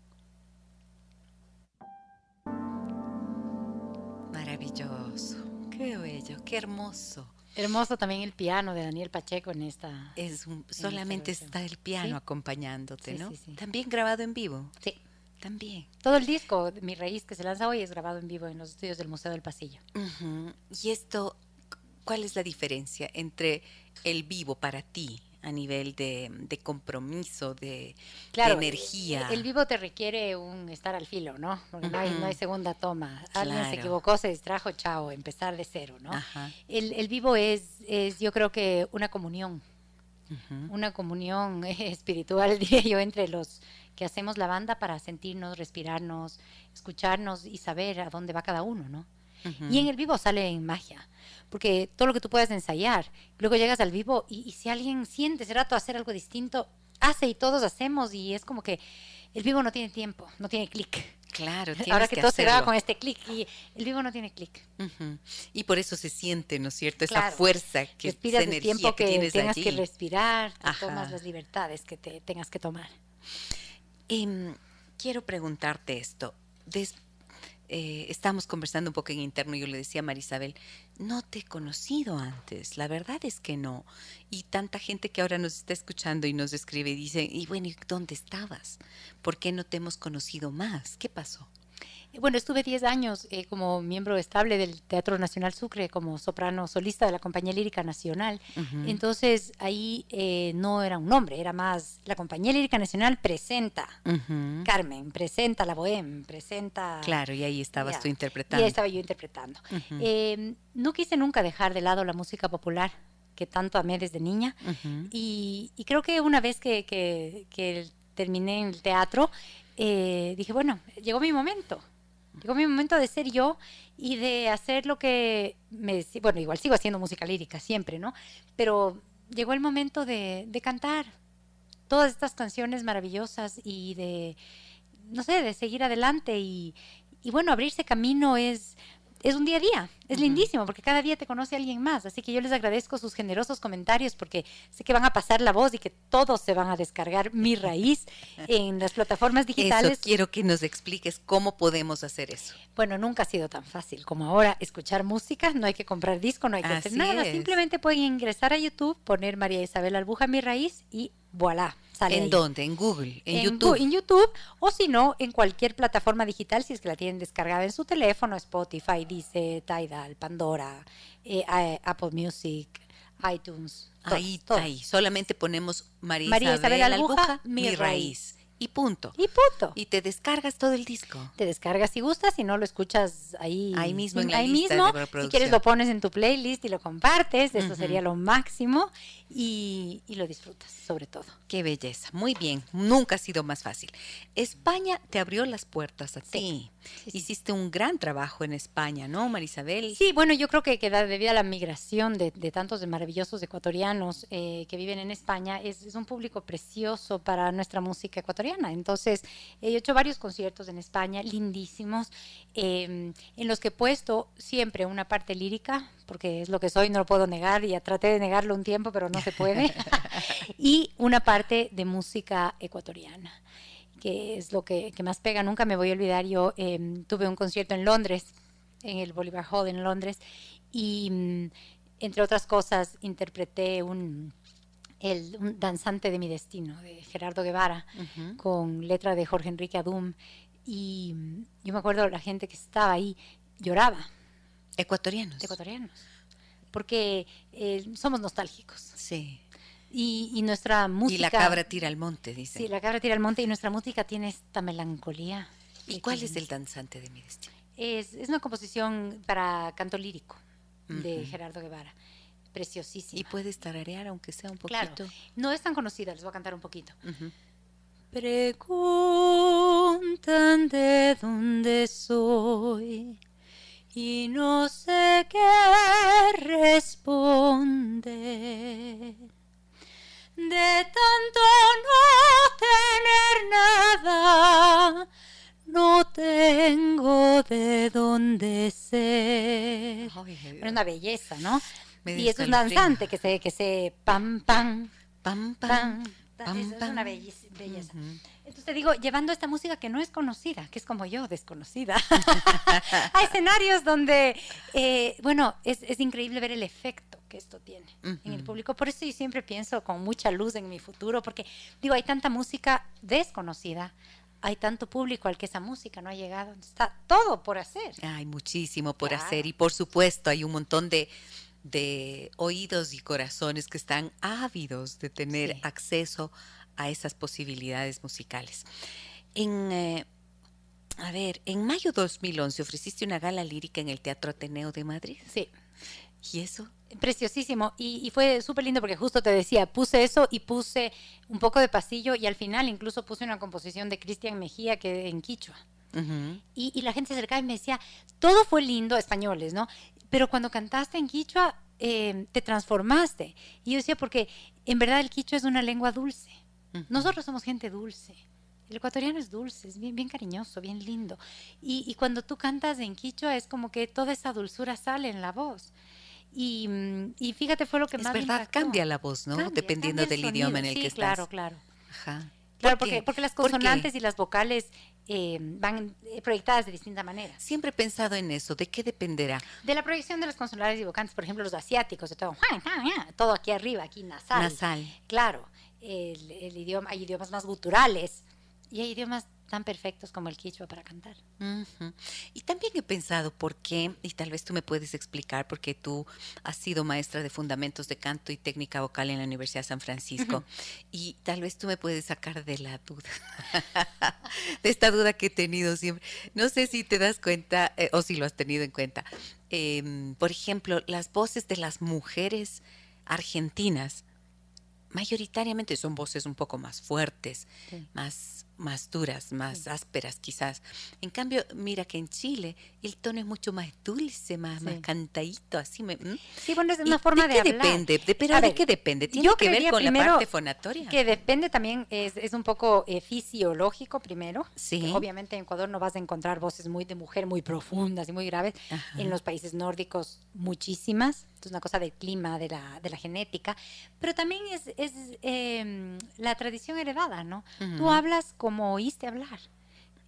Maravilloso, qué bello, qué hermoso. Hermoso también el piano de Daniel Pacheco en esta. Solamente está el piano, ¿sí?, acompañándote, sí, ¿no? Sí, sí. También grabado en vivo. Sí. También. Todo el disco de Mi Raíz que se lanza hoy es grabado en vivo en los estudios del Museo del Pasillo. Uh-huh. Y esto, ¿cuál es la diferencia entre el vivo para ti a nivel de compromiso, claro, de energía? El vivo te requiere un estar al filo, ¿no? Porque no hay segunda toma. Claro. Alguien se equivocó, se distrajo, chao, empezar de cero, ¿no? Ajá. El vivo es, yo creo que una comunión, uh-huh, una comunión espiritual, diría yo, entre los que hacemos la banda para sentirnos, respirarnos, escucharnos y saber a dónde va cada uno, ¿no? Uh-huh. Y en el vivo sale en magia, porque todo lo que tú puedas ensayar, luego llegas al vivo y si alguien siente ese rato hacer algo distinto, hace, y todos hacemos, y es como que el vivo no tiene tiempo, no tiene clic. Claro, ahora que todo hacerlo se graba con este clic, y el vivo no tiene clic. Uh-huh. Y por eso se siente, ¿no es cierto? Esa, claro, fuerza, que respiras, esa energía, el tiempo que tengas allí que respirar, que tomas las libertades que te tengas que tomar. Quiero preguntarte esto. Estamos conversando un poco en interno, yo le decía a María Isabel, no te he conocido antes, la verdad es que no, y tanta gente que ahora nos está escuchando y nos escribe y dice, y bueno, ¿dónde estabas? ¿Por qué no te hemos conocido más? ¿Qué pasó? Bueno, estuve 10 años como miembro estable del Teatro Nacional Sucre, como soprano solista de la Compañía Lírica Nacional. Uh-huh. Entonces, ahí no era un nombre, era más la Compañía Lírica Nacional presenta, uh-huh, Carmen, presenta la Bohème, presenta... Claro, y ahí estabas tú interpretando. Y ahí estaba yo interpretando. Uh-huh. No quise nunca dejar de lado la música popular, que tanto amé desde niña. Uh-huh. Y creo que una vez que terminé en el teatro, dije, bueno, llegó mi momento de ser yo y de hacer lo que me... Bueno, igual sigo haciendo música lírica siempre, ¿no? Pero llegó el momento de cantar todas estas canciones maravillosas y de, no sé, de seguir adelante. Y bueno, abrirse camino es un día a día. Es, uh-huh, lindísimo, porque cada día te conoce alguien más. Así que yo les agradezco sus generosos comentarios, porque sé que van a pasar la voz y que todos se van a descargar Mi Raíz en las plataformas digitales. Eso, quiero que nos expliques cómo podemos hacer eso. Bueno, nunca ha sido tan fácil como ahora escuchar música. No hay que comprar disco, no hay que hacer nada. Simplemente pueden ingresar a YouTube, poner María Isabel Albuja Mi Raíz y voilà, sale. ¿En ahí? ¿Dónde? ¿En Google? ¿En YouTube? En YouTube, o si no, en cualquier plataforma digital, si es que la tienen descargada en su teléfono: Spotify, Deezer, Tidal, Pandora, Apple Music, iTunes. Ahí, solamente ponemos María Isabel Albuja, Mi Raíz. Y punto. Y punto. Y te descargas todo el disco. Te descargas si gustas, si no lo escuchas ahí mismo en la lista de reproducción. Si quieres lo pones en tu playlist y lo compartes, eso sería lo máximo y lo disfrutas sobre todo. Qué belleza, muy bien, nunca ha sido más fácil. España te abrió las puertas a ti. Sí. Hiciste un gran trabajo en España, ¿no, María Isabel? Sí, bueno, yo creo que debido a la migración de tantos de maravillosos ecuatorianos que viven en España, es un público precioso para nuestra música ecuatoriana. Entonces, he hecho varios conciertos en España, lindísimos, en los que he puesto siempre una parte lírica, porque es lo que soy, no lo puedo negar, ya traté de negarlo un tiempo, pero no se puede, y una parte de música ecuatoriana, que es lo que más pega. Nunca me voy a olvidar, yo tuve un concierto en Londres, en el Bolívar Hall en Londres, y entre otras cosas interpreté El danzante de mi destino, de Gerardo Guevara, con letra de Jorge Enrique Adum. Y yo me acuerdo la gente que estaba ahí lloraba. Ecuatorianos. Porque somos nostálgicos. Sí. Y nuestra música... Y la cabra tira al monte, dicen. Sí, la cabra tira al monte y nuestra música tiene esta melancolía. ¿Y cuál es el danzante de mi destino? Es una composición para canto lírico de Gerardo Guevara. Preciosísima. Y puedes tararear aunque sea un poquito. Claro, no es tan conocida, les voy a cantar un poquito. Preguntan de dónde soy y no sé qué responder. De tanto no tener nada, no tengo de dónde ser. Pero es una belleza, ¿no? Y es un danzante que se pam, pam. Es una belleza. Entonces te digo, llevando esta música que no es conocida, que es como yo, desconocida, a escenarios donde, es increíble ver el efecto que esto tiene en el público. Por eso yo siempre pienso con mucha luz en mi futuro, porque digo, hay tanta música desconocida, hay tanto público al que esa música no ha llegado. Está todo por hacer. Hay muchísimo por hacer y por supuesto hay un montón de oídos y corazones que están ávidos de tener acceso a esas posibilidades musicales. En mayo de 2011 ofreciste una gala lírica en el Teatro Ateneo de Madrid. Sí. ¿Y eso? Preciosísimo. Y fue súper lindo porque justo te decía, puse eso y puse un poco de pasillo y al final incluso puse una composición de Cristian Mejía que en quichua. Y la gente se acercaba y me decía, todo fue lindo, españoles, ¿no? Pero cuando cantaste en quichua, te transformaste. Y yo decía, porque en verdad el quichua es una lengua dulce. Nosotros somos gente dulce. El ecuatoriano es dulce, es bien, bien cariñoso, bien lindo. Y cuando tú cantas en quichua, es como que toda esa dulzura sale en la voz. Y fíjate, fue lo que más me impactó. Es verdad, cambia la voz, ¿no? Dependiendo del idioma en el que estás. Sí, claro. Ajá. Claro, porque las consonantes y las vocales van proyectadas de distinta manera. Siempre he pensado en eso, ¿de qué dependerá? De la proyección de las consonantes y vocales, por ejemplo, los asiáticos, de todo aquí arriba, aquí nasal. Claro, el idioma, hay idiomas más guturales y hay idiomas tan perfectos como el quichua para cantar. Y también he pensado por qué, y tal vez tú me puedes explicar, porque tú has sido maestra de fundamentos de canto y técnica vocal en la Universidad de San Francisco, y tal vez tú me puedes sacar de la duda, de esta duda que he tenido siempre. No sé si te das cuenta, o si lo has tenido en cuenta. Por ejemplo, las voces de las mujeres argentinas, mayoritariamente son voces un poco más fuertes, más duras, más ásperas quizás. En cambio, mira que en Chile el tono es mucho más dulce, más cantadito, así. Sí, bueno, es una forma de hablar. ¿De qué depende? ¿Tiene que ver con la parte fonatoria? Que depende también, es un poco fisiológico primero. Sí. Obviamente en Ecuador no vas a encontrar voces muy de mujer, muy profundas y muy graves. Ajá. En los países nórdicos muchísimas. Es una cosa del clima, de la genética. Pero también es la tradición heredada, ¿no? Tú hablas como oíste hablar.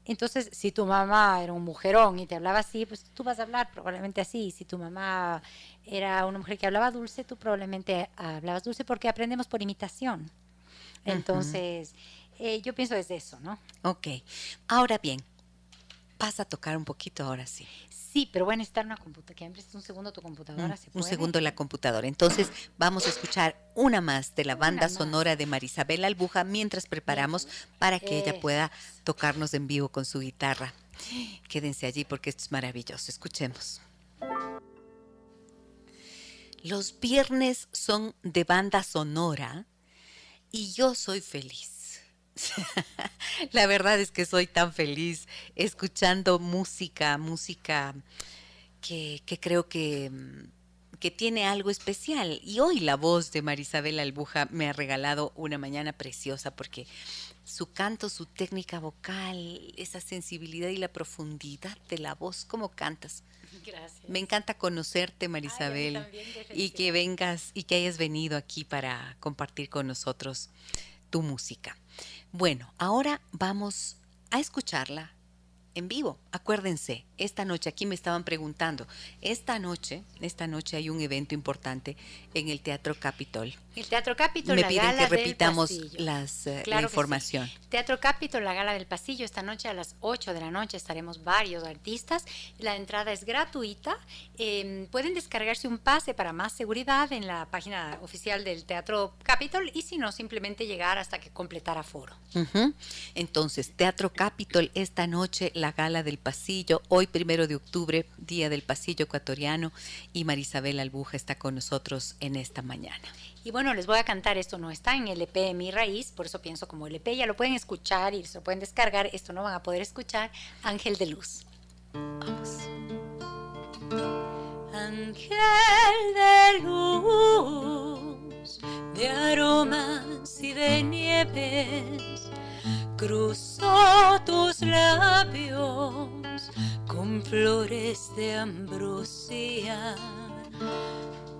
Entonces, si tu mamá era un mujerón y te hablaba así, pues tú vas a hablar probablemente así. Si tu mamá era una mujer que hablaba dulce, tú probablemente hablabas dulce porque aprendemos por imitación. Entonces, yo pienso es eso, ¿no? Ok. Ahora bien, vas a tocar un poquito ahora sí. Sí, pero voy a necesitar una computadora. Que me prestes un segundo tu computadora. ¿Se puede? Un segundo la computadora. Entonces vamos a escuchar una más de la banda sonora de María Isabel Albuja mientras preparamos para que ella pueda tocarnos en vivo con su guitarra. Quédense allí porque esto es maravilloso. Escuchemos. Los viernes son de banda sonora y yo soy feliz. La verdad es que soy tan feliz escuchando música que creo que tiene algo especial. Y hoy la voz de María Isabel Albuja me ha regalado una mañana preciosa porque su canto, su técnica vocal, esa sensibilidad y la profundidad de la voz, cómo cantas. Gracias. Me encanta conocerte, María Isabel, y que vengas y que hayas venido aquí para compartir con nosotros tu música. Bueno, ahora vamos a escucharla en vivo. Acuérdense, esta noche, aquí me estaban preguntando, esta noche hay un evento importante en el Teatro Capitol. El Teatro Capitol, me piden la gala que repitamos del pasillo. Claro, la información. Sí. Teatro Capitol, la gala del pasillo, esta noche a las 8 de la noche estaremos varios artistas. La entrada es gratuita. Pueden descargarse un pase para más seguridad en la página oficial del Teatro Capitol y si no, simplemente llegar hasta que completara aforo. Entonces, Teatro Capitol, esta noche la gala del pasillo, hoy 1 de octubre, Día del Pasillo Ecuatoriano, y María Isabel Albuja está con nosotros en esta mañana. Y bueno, les voy a cantar, esto no está en el EP de Mi Raíz, por eso pienso como el EP, ya lo pueden escuchar y se lo pueden descargar, esto no van a poder escuchar, Ángel de Luz. Vamos. Ángel de luz, de aromas y de nieves, cruzó tus labios con flores de ambrosía,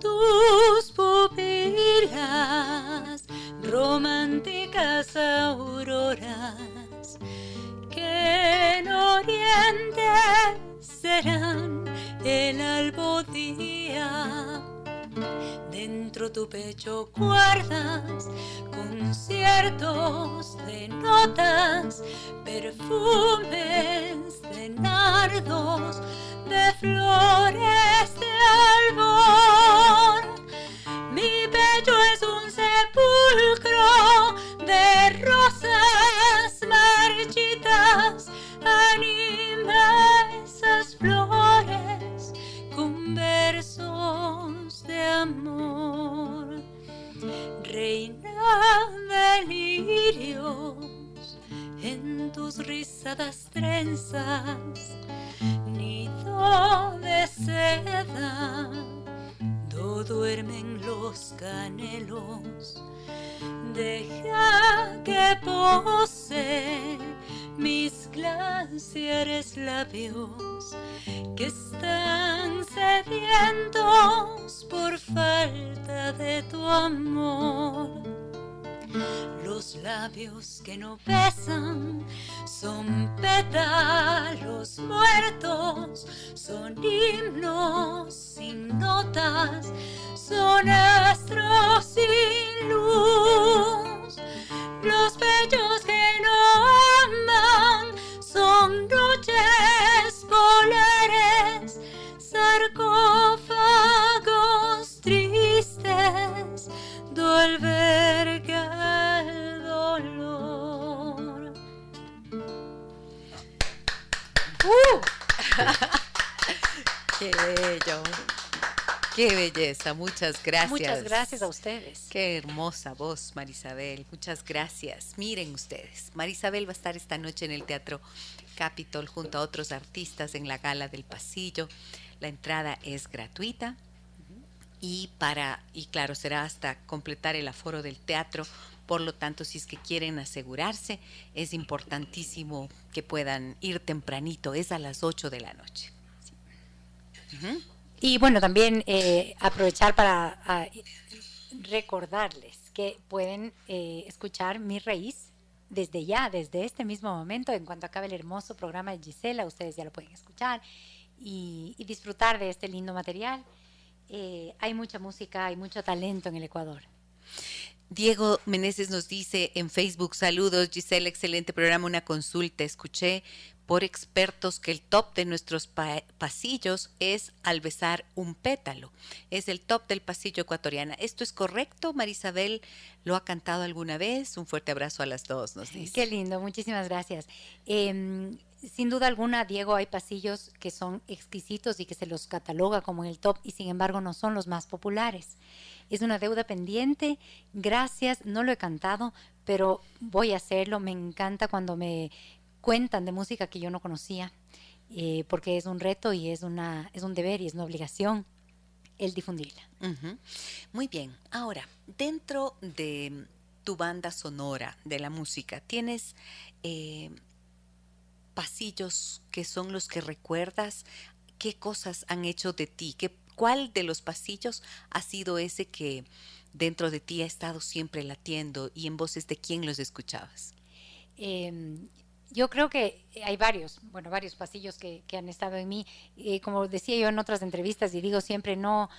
tus pupilas románticas auroras que en Oriente serán el albodía. Dentro tu pecho guardas conciertos de notas, perfumes de nardos, de flores de albor. Mi pecho es un sepulcro de rosas marchitas, anima esas flores con versos de amor. Reina de lirios, en tus rizadas trenzas, nido de seda, do duermen los canelos. Deja que pose mis glaciares labios que están sedientos por falta de tu amor. Los labios que no besan son pétalos muertos, son himnos sin notas, son astros sin luz. Los pechos que no aman son noches polares, sarcófagos tristes, alberga el dolor. ¡Qué bello! ¡Qué belleza! Muchas gracias. Muchas gracias a ustedes. ¡Qué hermosa voz, María Isabel! Muchas gracias. Miren ustedes, María Isabel va a estar esta noche en el Teatro Capitol junto a otros artistas en la Gala del Pasillo. La entrada es gratuita. Y claro, será hasta completar el aforo del teatro, por lo tanto, si es que quieren asegurarse, es importantísimo que puedan ir tempranito, es a las 8 de la noche. Sí. Y bueno, también aprovechar para recordarles que pueden escuchar Mi Raíz desde ya, desde este mismo momento, en cuanto acabe el hermoso programa de Gisela, ustedes ya lo pueden escuchar y disfrutar de este lindo material. Hay mucha música, hay mucho talento en el Ecuador. Diego Meneses nos dice en Facebook, saludos Gisela, excelente programa, una consulta, escuché por expertos que el top de nuestros pasillos es al besar un pétalo. Es el top del pasillo ecuatoriana. ¿Esto es correcto? María Isabel lo ha cantado alguna vez. Un fuerte abrazo a las dos, nos dice. Qué lindo, muchísimas gracias. Sin duda alguna, Diego, hay pasillos que son exquisitos y que se los cataloga como en el top y sin embargo no son los más populares. Es una deuda pendiente, gracias, no lo he cantado, pero voy a hacerlo. Me encanta cuando me cuentan de música que yo no conocía, porque es un reto y es un deber y es una obligación el difundirla. Uh-huh. Muy bien, ahora, dentro de tu banda sonora de la música, ¿tienes pasillos que son los que recuerdas? ¿Qué cosas han hecho de ti? ¿Cuál de los pasillos ha sido ese que dentro de ti ha estado siempre latiendo y en voces de quién los escuchabas? Yo creo que hay varios pasillos que han estado en mí. Como decía yo en otras entrevistas y digo siempre, no,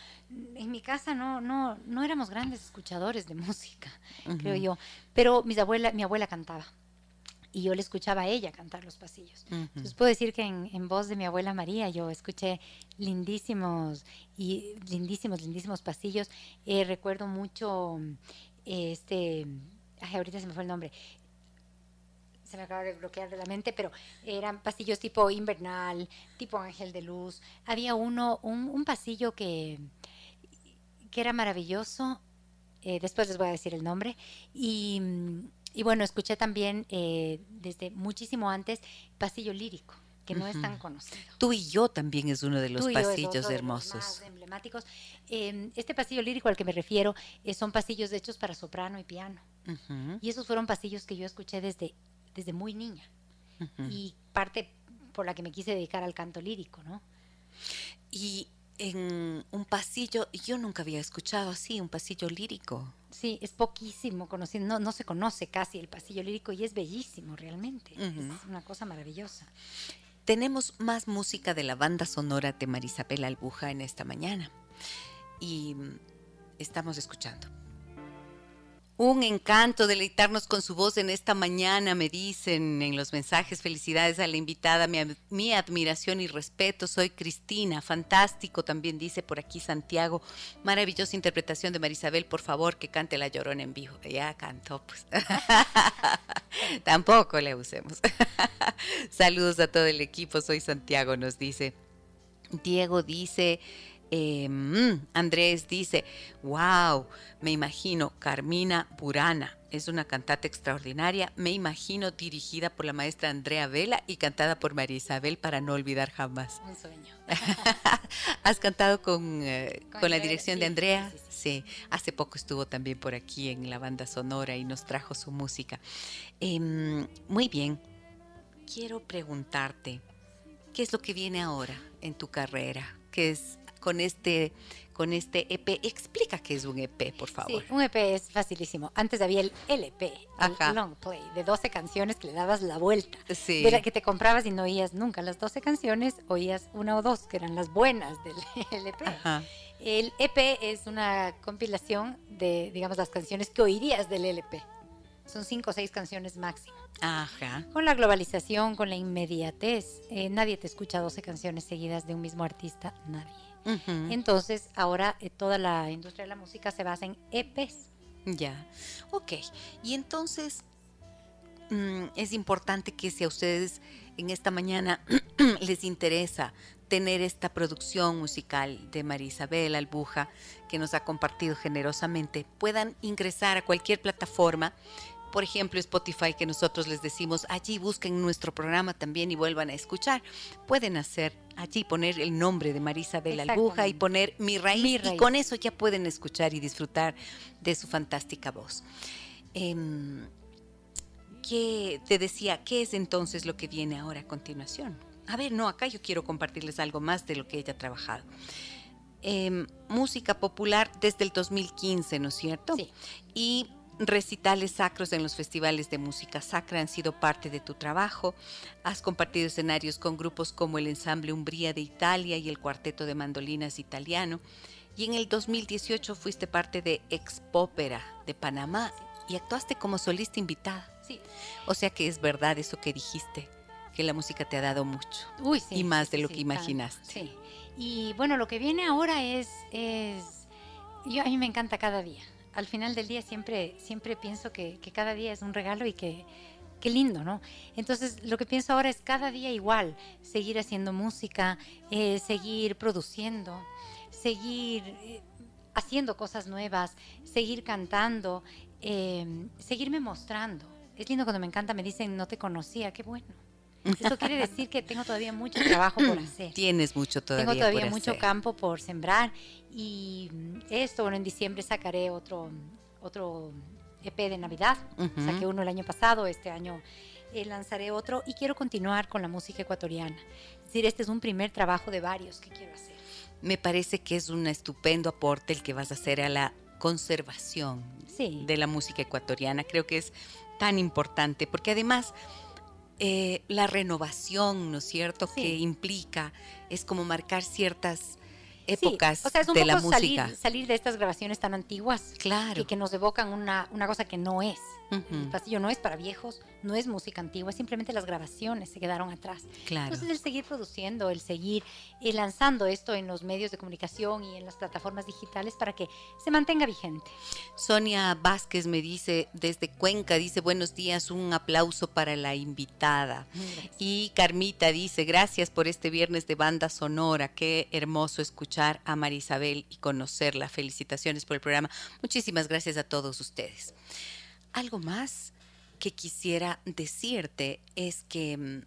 en mi casa no éramos grandes escuchadores de música, uh-huh, creo yo. Pero mi abuela cantaba. Y yo le escuchaba a ella cantar los pasillos. Uh-huh. Entonces puedo decir que en voz de mi abuela María yo escuché lindísimos pasillos. Recuerdo mucho, ahorita se me fue el nombre, se me acaba de bloquear de la mente, pero eran pasillos tipo invernal, tipo ángel de luz. Había un pasillo que era maravilloso, después les voy a decir el nombre, y bueno, escuché también desde muchísimo antes pasillo lírico, que no es tan conocido. Tú y yo también es uno de los pasillos hermosos. De los más emblemáticos. Este pasillo lírico al que me refiero son pasillos hechos para soprano y piano. Uh-huh. Y esos fueron pasillos que yo escuché desde muy niña. Uh-huh. Y parte por la que me quise dedicar al canto lírico, ¿no? Y en un pasillo, yo nunca había escuchado así, un pasillo lírico. Sí, es poquísimo conocido, no se conoce casi el pasillo lírico y es bellísimo realmente, uh-huh, es una cosa maravillosa. Tenemos más música de la banda sonora de María Isabel Albuja en esta mañana y estamos escuchando. Un encanto deleitarnos con su voz en esta mañana, me dicen en los mensajes. Felicidades a la invitada, mi admiración y respeto. Soy Cristina, fantástico, también dice por aquí Santiago. Maravillosa interpretación de María Isabel, por favor, que cante La Llorona en vivo. Ya cantó, pues. Tampoco le usemos. Saludos a todo el equipo, soy Santiago, nos dice. Diego dice... Andrés dice, wow, me imagino Carmina Burana, es una cantata extraordinaria, me imagino dirigida por la maestra Andrea Vela y cantada por María Isabel para no olvidar jamás. Un sueño. ¿Has cantado con la dirección de Andrea? Sí. Hace poco estuvo también por aquí en la banda sonora y nos trajo su música. Muy bien, quiero preguntarte, ¿qué es lo que viene ahora en tu carrera? ¿Qué es con este EP? Explica qué es un EP, por favor. Sí, un EP es facilísimo. Antes había el LP, el long play, de 12 canciones que le dabas la vuelta. Sí. De la que te comprabas y no oías nunca las 12 canciones, oías una o dos, que eran las buenas del LP. Ajá. El EP es una compilación de, digamos, las canciones que oirías del LP. Son 5 o 6 canciones máximo. Ajá. Con la globalización, con la inmediatez, nadie te escucha 12 canciones seguidas de un mismo artista, nadie. Uh-huh. Entonces, ahora toda la industria de la música se basa en EPs. Ya, ok. Y entonces, es importante que si a ustedes en esta mañana les interesa tener esta producción musical de María Isabel Albuja, que nos ha compartido generosamente, puedan ingresar a cualquier plataforma. Por ejemplo, Spotify, que nosotros les decimos, allí busquen nuestro programa también y vuelvan a escuchar. Pueden hacer allí, poner el nombre de María Isabel Albuja y poner Mi Raíz. Y con eso ya pueden escuchar y disfrutar de su fantástica voz. ¿Qué te decía? ¿Qué es entonces lo que viene ahora a continuación? A ver, no, acá yo quiero compartirles algo más de lo que ella ha trabajado. Música popular desde el 2015, ¿no es cierto? Sí. Y recitales sacros en los festivales de música sacra han sido parte de tu trabajo. Has compartido escenarios con grupos como el Ensamble Umbría de Italia y el Cuarteto de Mandolinas Italiano. Y en el 2018 fuiste parte de Expópera de Panamá y actuaste como solista invitada. Sí. O sea que es verdad eso que dijiste. que la música te ha dado mucho. Uy, sí, y más de lo que imaginaste. Sí. Y bueno, lo que viene ahora a mí me encanta cada día. Al final del día siempre pienso que cada día es un regalo y que qué lindo, ¿no? Entonces, lo que pienso ahora es cada día igual, seguir haciendo música, seguir produciendo, seguir haciendo cosas nuevas, seguir cantando, seguirme mostrando. Es lindo cuando me encanta, me dicen, no te conocía, qué bueno. Eso quiere decir que tengo todavía mucho trabajo por hacer. Tienes mucho todavía por hacer. Tengo todavía mucho campo por sembrar. Y esto, bueno, en diciembre sacaré otro EP de Navidad. Uh-huh. Saqué uno el año pasado, este año lanzaré otro y quiero continuar con la música ecuatoriana. Es decir, este es un primer trabajo de varios que quiero hacer. Me parece que es un estupendo aporte el que vas a hacer a la conservación de la música ecuatoriana. Creo que es tan importante porque además la renovación, ¿no es cierto?, que implica, es como marcar ciertas épocas de la música. Salir de estas grabaciones tan antiguas, claro, que nos evocan una cosa que no es. Uh-huh. El pasillo no es para viejos, no es música antigua, simplemente las grabaciones se quedaron atrás. Claro. Entonces, el seguir produciendo, el seguir lanzando esto en los medios de comunicación y en las plataformas digitales para que se mantenga vigente. Sonia Vázquez me dice, desde Cuenca, dice, buenos días, un aplauso para la invitada. Gracias. Y Carmita dice, gracias por este viernes de banda sonora, qué hermoso escuchar a María Isabel y conocerla. Felicitaciones por el programa. Muchísimas gracias a todos ustedes. Algo más que quisiera decirte es que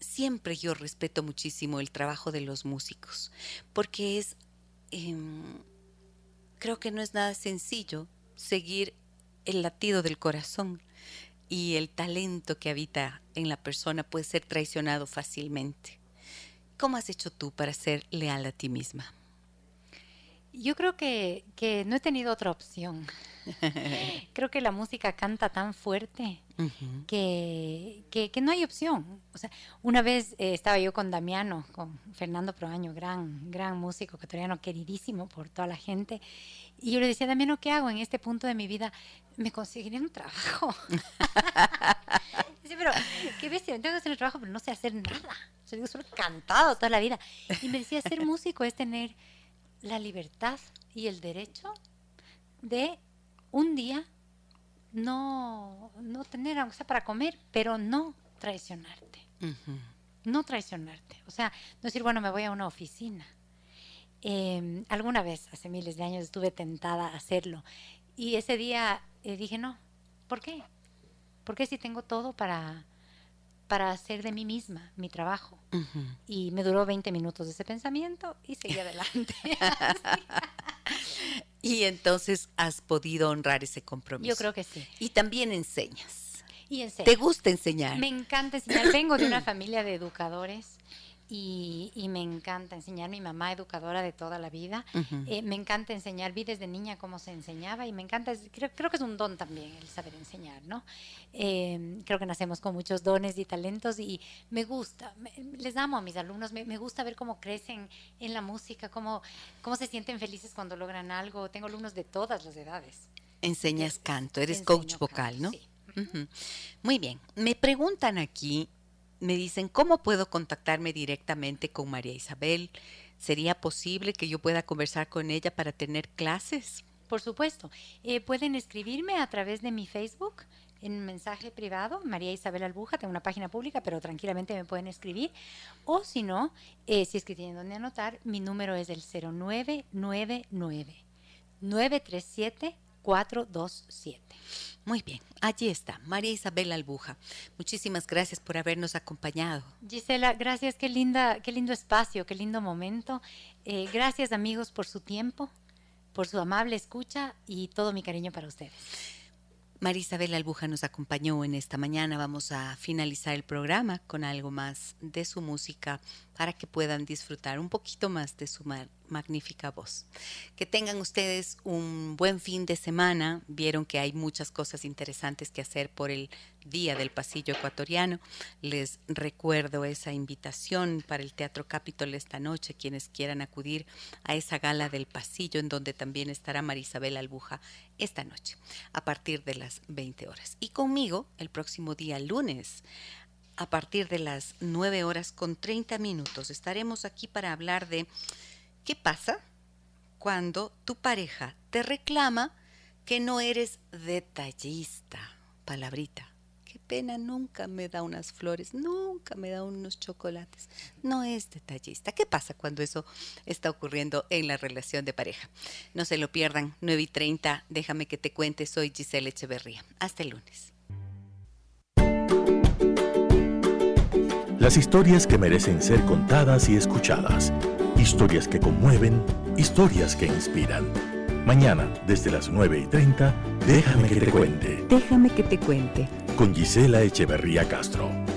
siempre yo respeto muchísimo el trabajo de los músicos, porque es, creo que no es nada sencillo seguir el latido del corazón, y el talento que habita en la persona puede ser traicionado fácilmente. ¿Cómo has hecho tú para ser leal a ti misma? Yo creo que no he tenido otra opción. Creo que la música canta tan fuerte que no hay opción. O sea, una vez estaba yo con Damiano, con Fernando Proaño, gran músico ecuatoriano, queridísimo por toda la gente, y yo le decía, Damiano, ¿qué hago en este punto de mi vida? ¿Me conseguiré un trabajo? Dice, pero qué bestia, tengo que hacer un trabajo, pero no sé hacer nada. Yo digo, solo he cantado toda la vida. Y me decía, ser músico es tener la libertad y el derecho de un día no tener, aunque sea para comer, pero no traicionarte. Uh-huh. No traicionarte. O sea, no decir, bueno, me voy a una oficina. Alguna vez, hace miles de años, estuve tentada a hacerlo. Y ese día dije, no, ¿por qué? ¿Por qué si tengo todo para hacer de mí misma mi trabajo? Uh-huh. Y me duró 20 minutos ese pensamiento y seguí adelante. Y entonces has podido honrar ese compromiso. Yo creo que sí. Y también enseñas. ¿Te gusta enseñar? Me encanta enseñar. Vengo de una familia de educadores y me encanta enseñar. Mi mamá, educadora de toda la vida. Uh-huh. Me encanta enseñar. Vi desde niña cómo se enseñaba y me encanta. Creo que es un don también el saber enseñar, ¿no? Creo que nacemos con muchos dones y talentos y me gusta. Les amo a mis alumnos. Me gusta ver cómo crecen en la música, cómo se sienten felices cuando logran algo. Tengo alumnos de todas las edades. Enseñas canto. Eres coach vocal, ¿no? Sí. Uh-huh. Muy bien. Me preguntan aquí, me dicen, ¿cómo puedo contactarme directamente con María Isabel? ¿Sería posible que yo pueda conversar con ella para tener clases? Por supuesto. Pueden escribirme a través de mi Facebook, en un mensaje privado, María Isabel Albuja. Tengo una página pública, pero tranquilamente me pueden escribir. O si no, si es que tienen donde anotar, mi número es el 0999-937-427. Muy bien, allí está, María Isabel Albuja. Muchísimas gracias por habernos acompañado. Gisela, gracias, qué lindo espacio, qué lindo momento. Gracias, amigos, por su tiempo, por su amable escucha y todo mi cariño para ustedes. María Isabel Albuja nos acompañó en esta mañana. Vamos a finalizar el programa con algo más de su música para que puedan disfrutar un poquito más de su magnífica voz. Que tengan ustedes un buen fin de semana. Vieron que hay muchas cosas interesantes que hacer por el Día del Pasillo Ecuatoriano. Les recuerdo esa invitación para el Teatro Capitol esta noche, quienes quieran acudir a esa gala del pasillo en donde también estará María Isabel Albuja esta noche a partir de las 20 horas. Y conmigo el próximo día lunes a partir de las 9:30 estaremos aquí para hablar de qué pasa cuando tu pareja te reclama que no eres detallista. Palabrita. Qué pena, nunca me da unas flores, nunca me da unos chocolates. No es detallista. ¿Qué pasa cuando eso está ocurriendo en la relación de pareja? No se lo pierdan. 9:30, déjame que te cuente. Soy Gisela Echeverría. Hasta el lunes. Las historias que merecen ser contadas y escuchadas. Historias que conmueven, historias que inspiran. Mañana, desde las 9:30, déjame que te cuente. Déjame que te cuente. Con Gisela Echeverría Castro.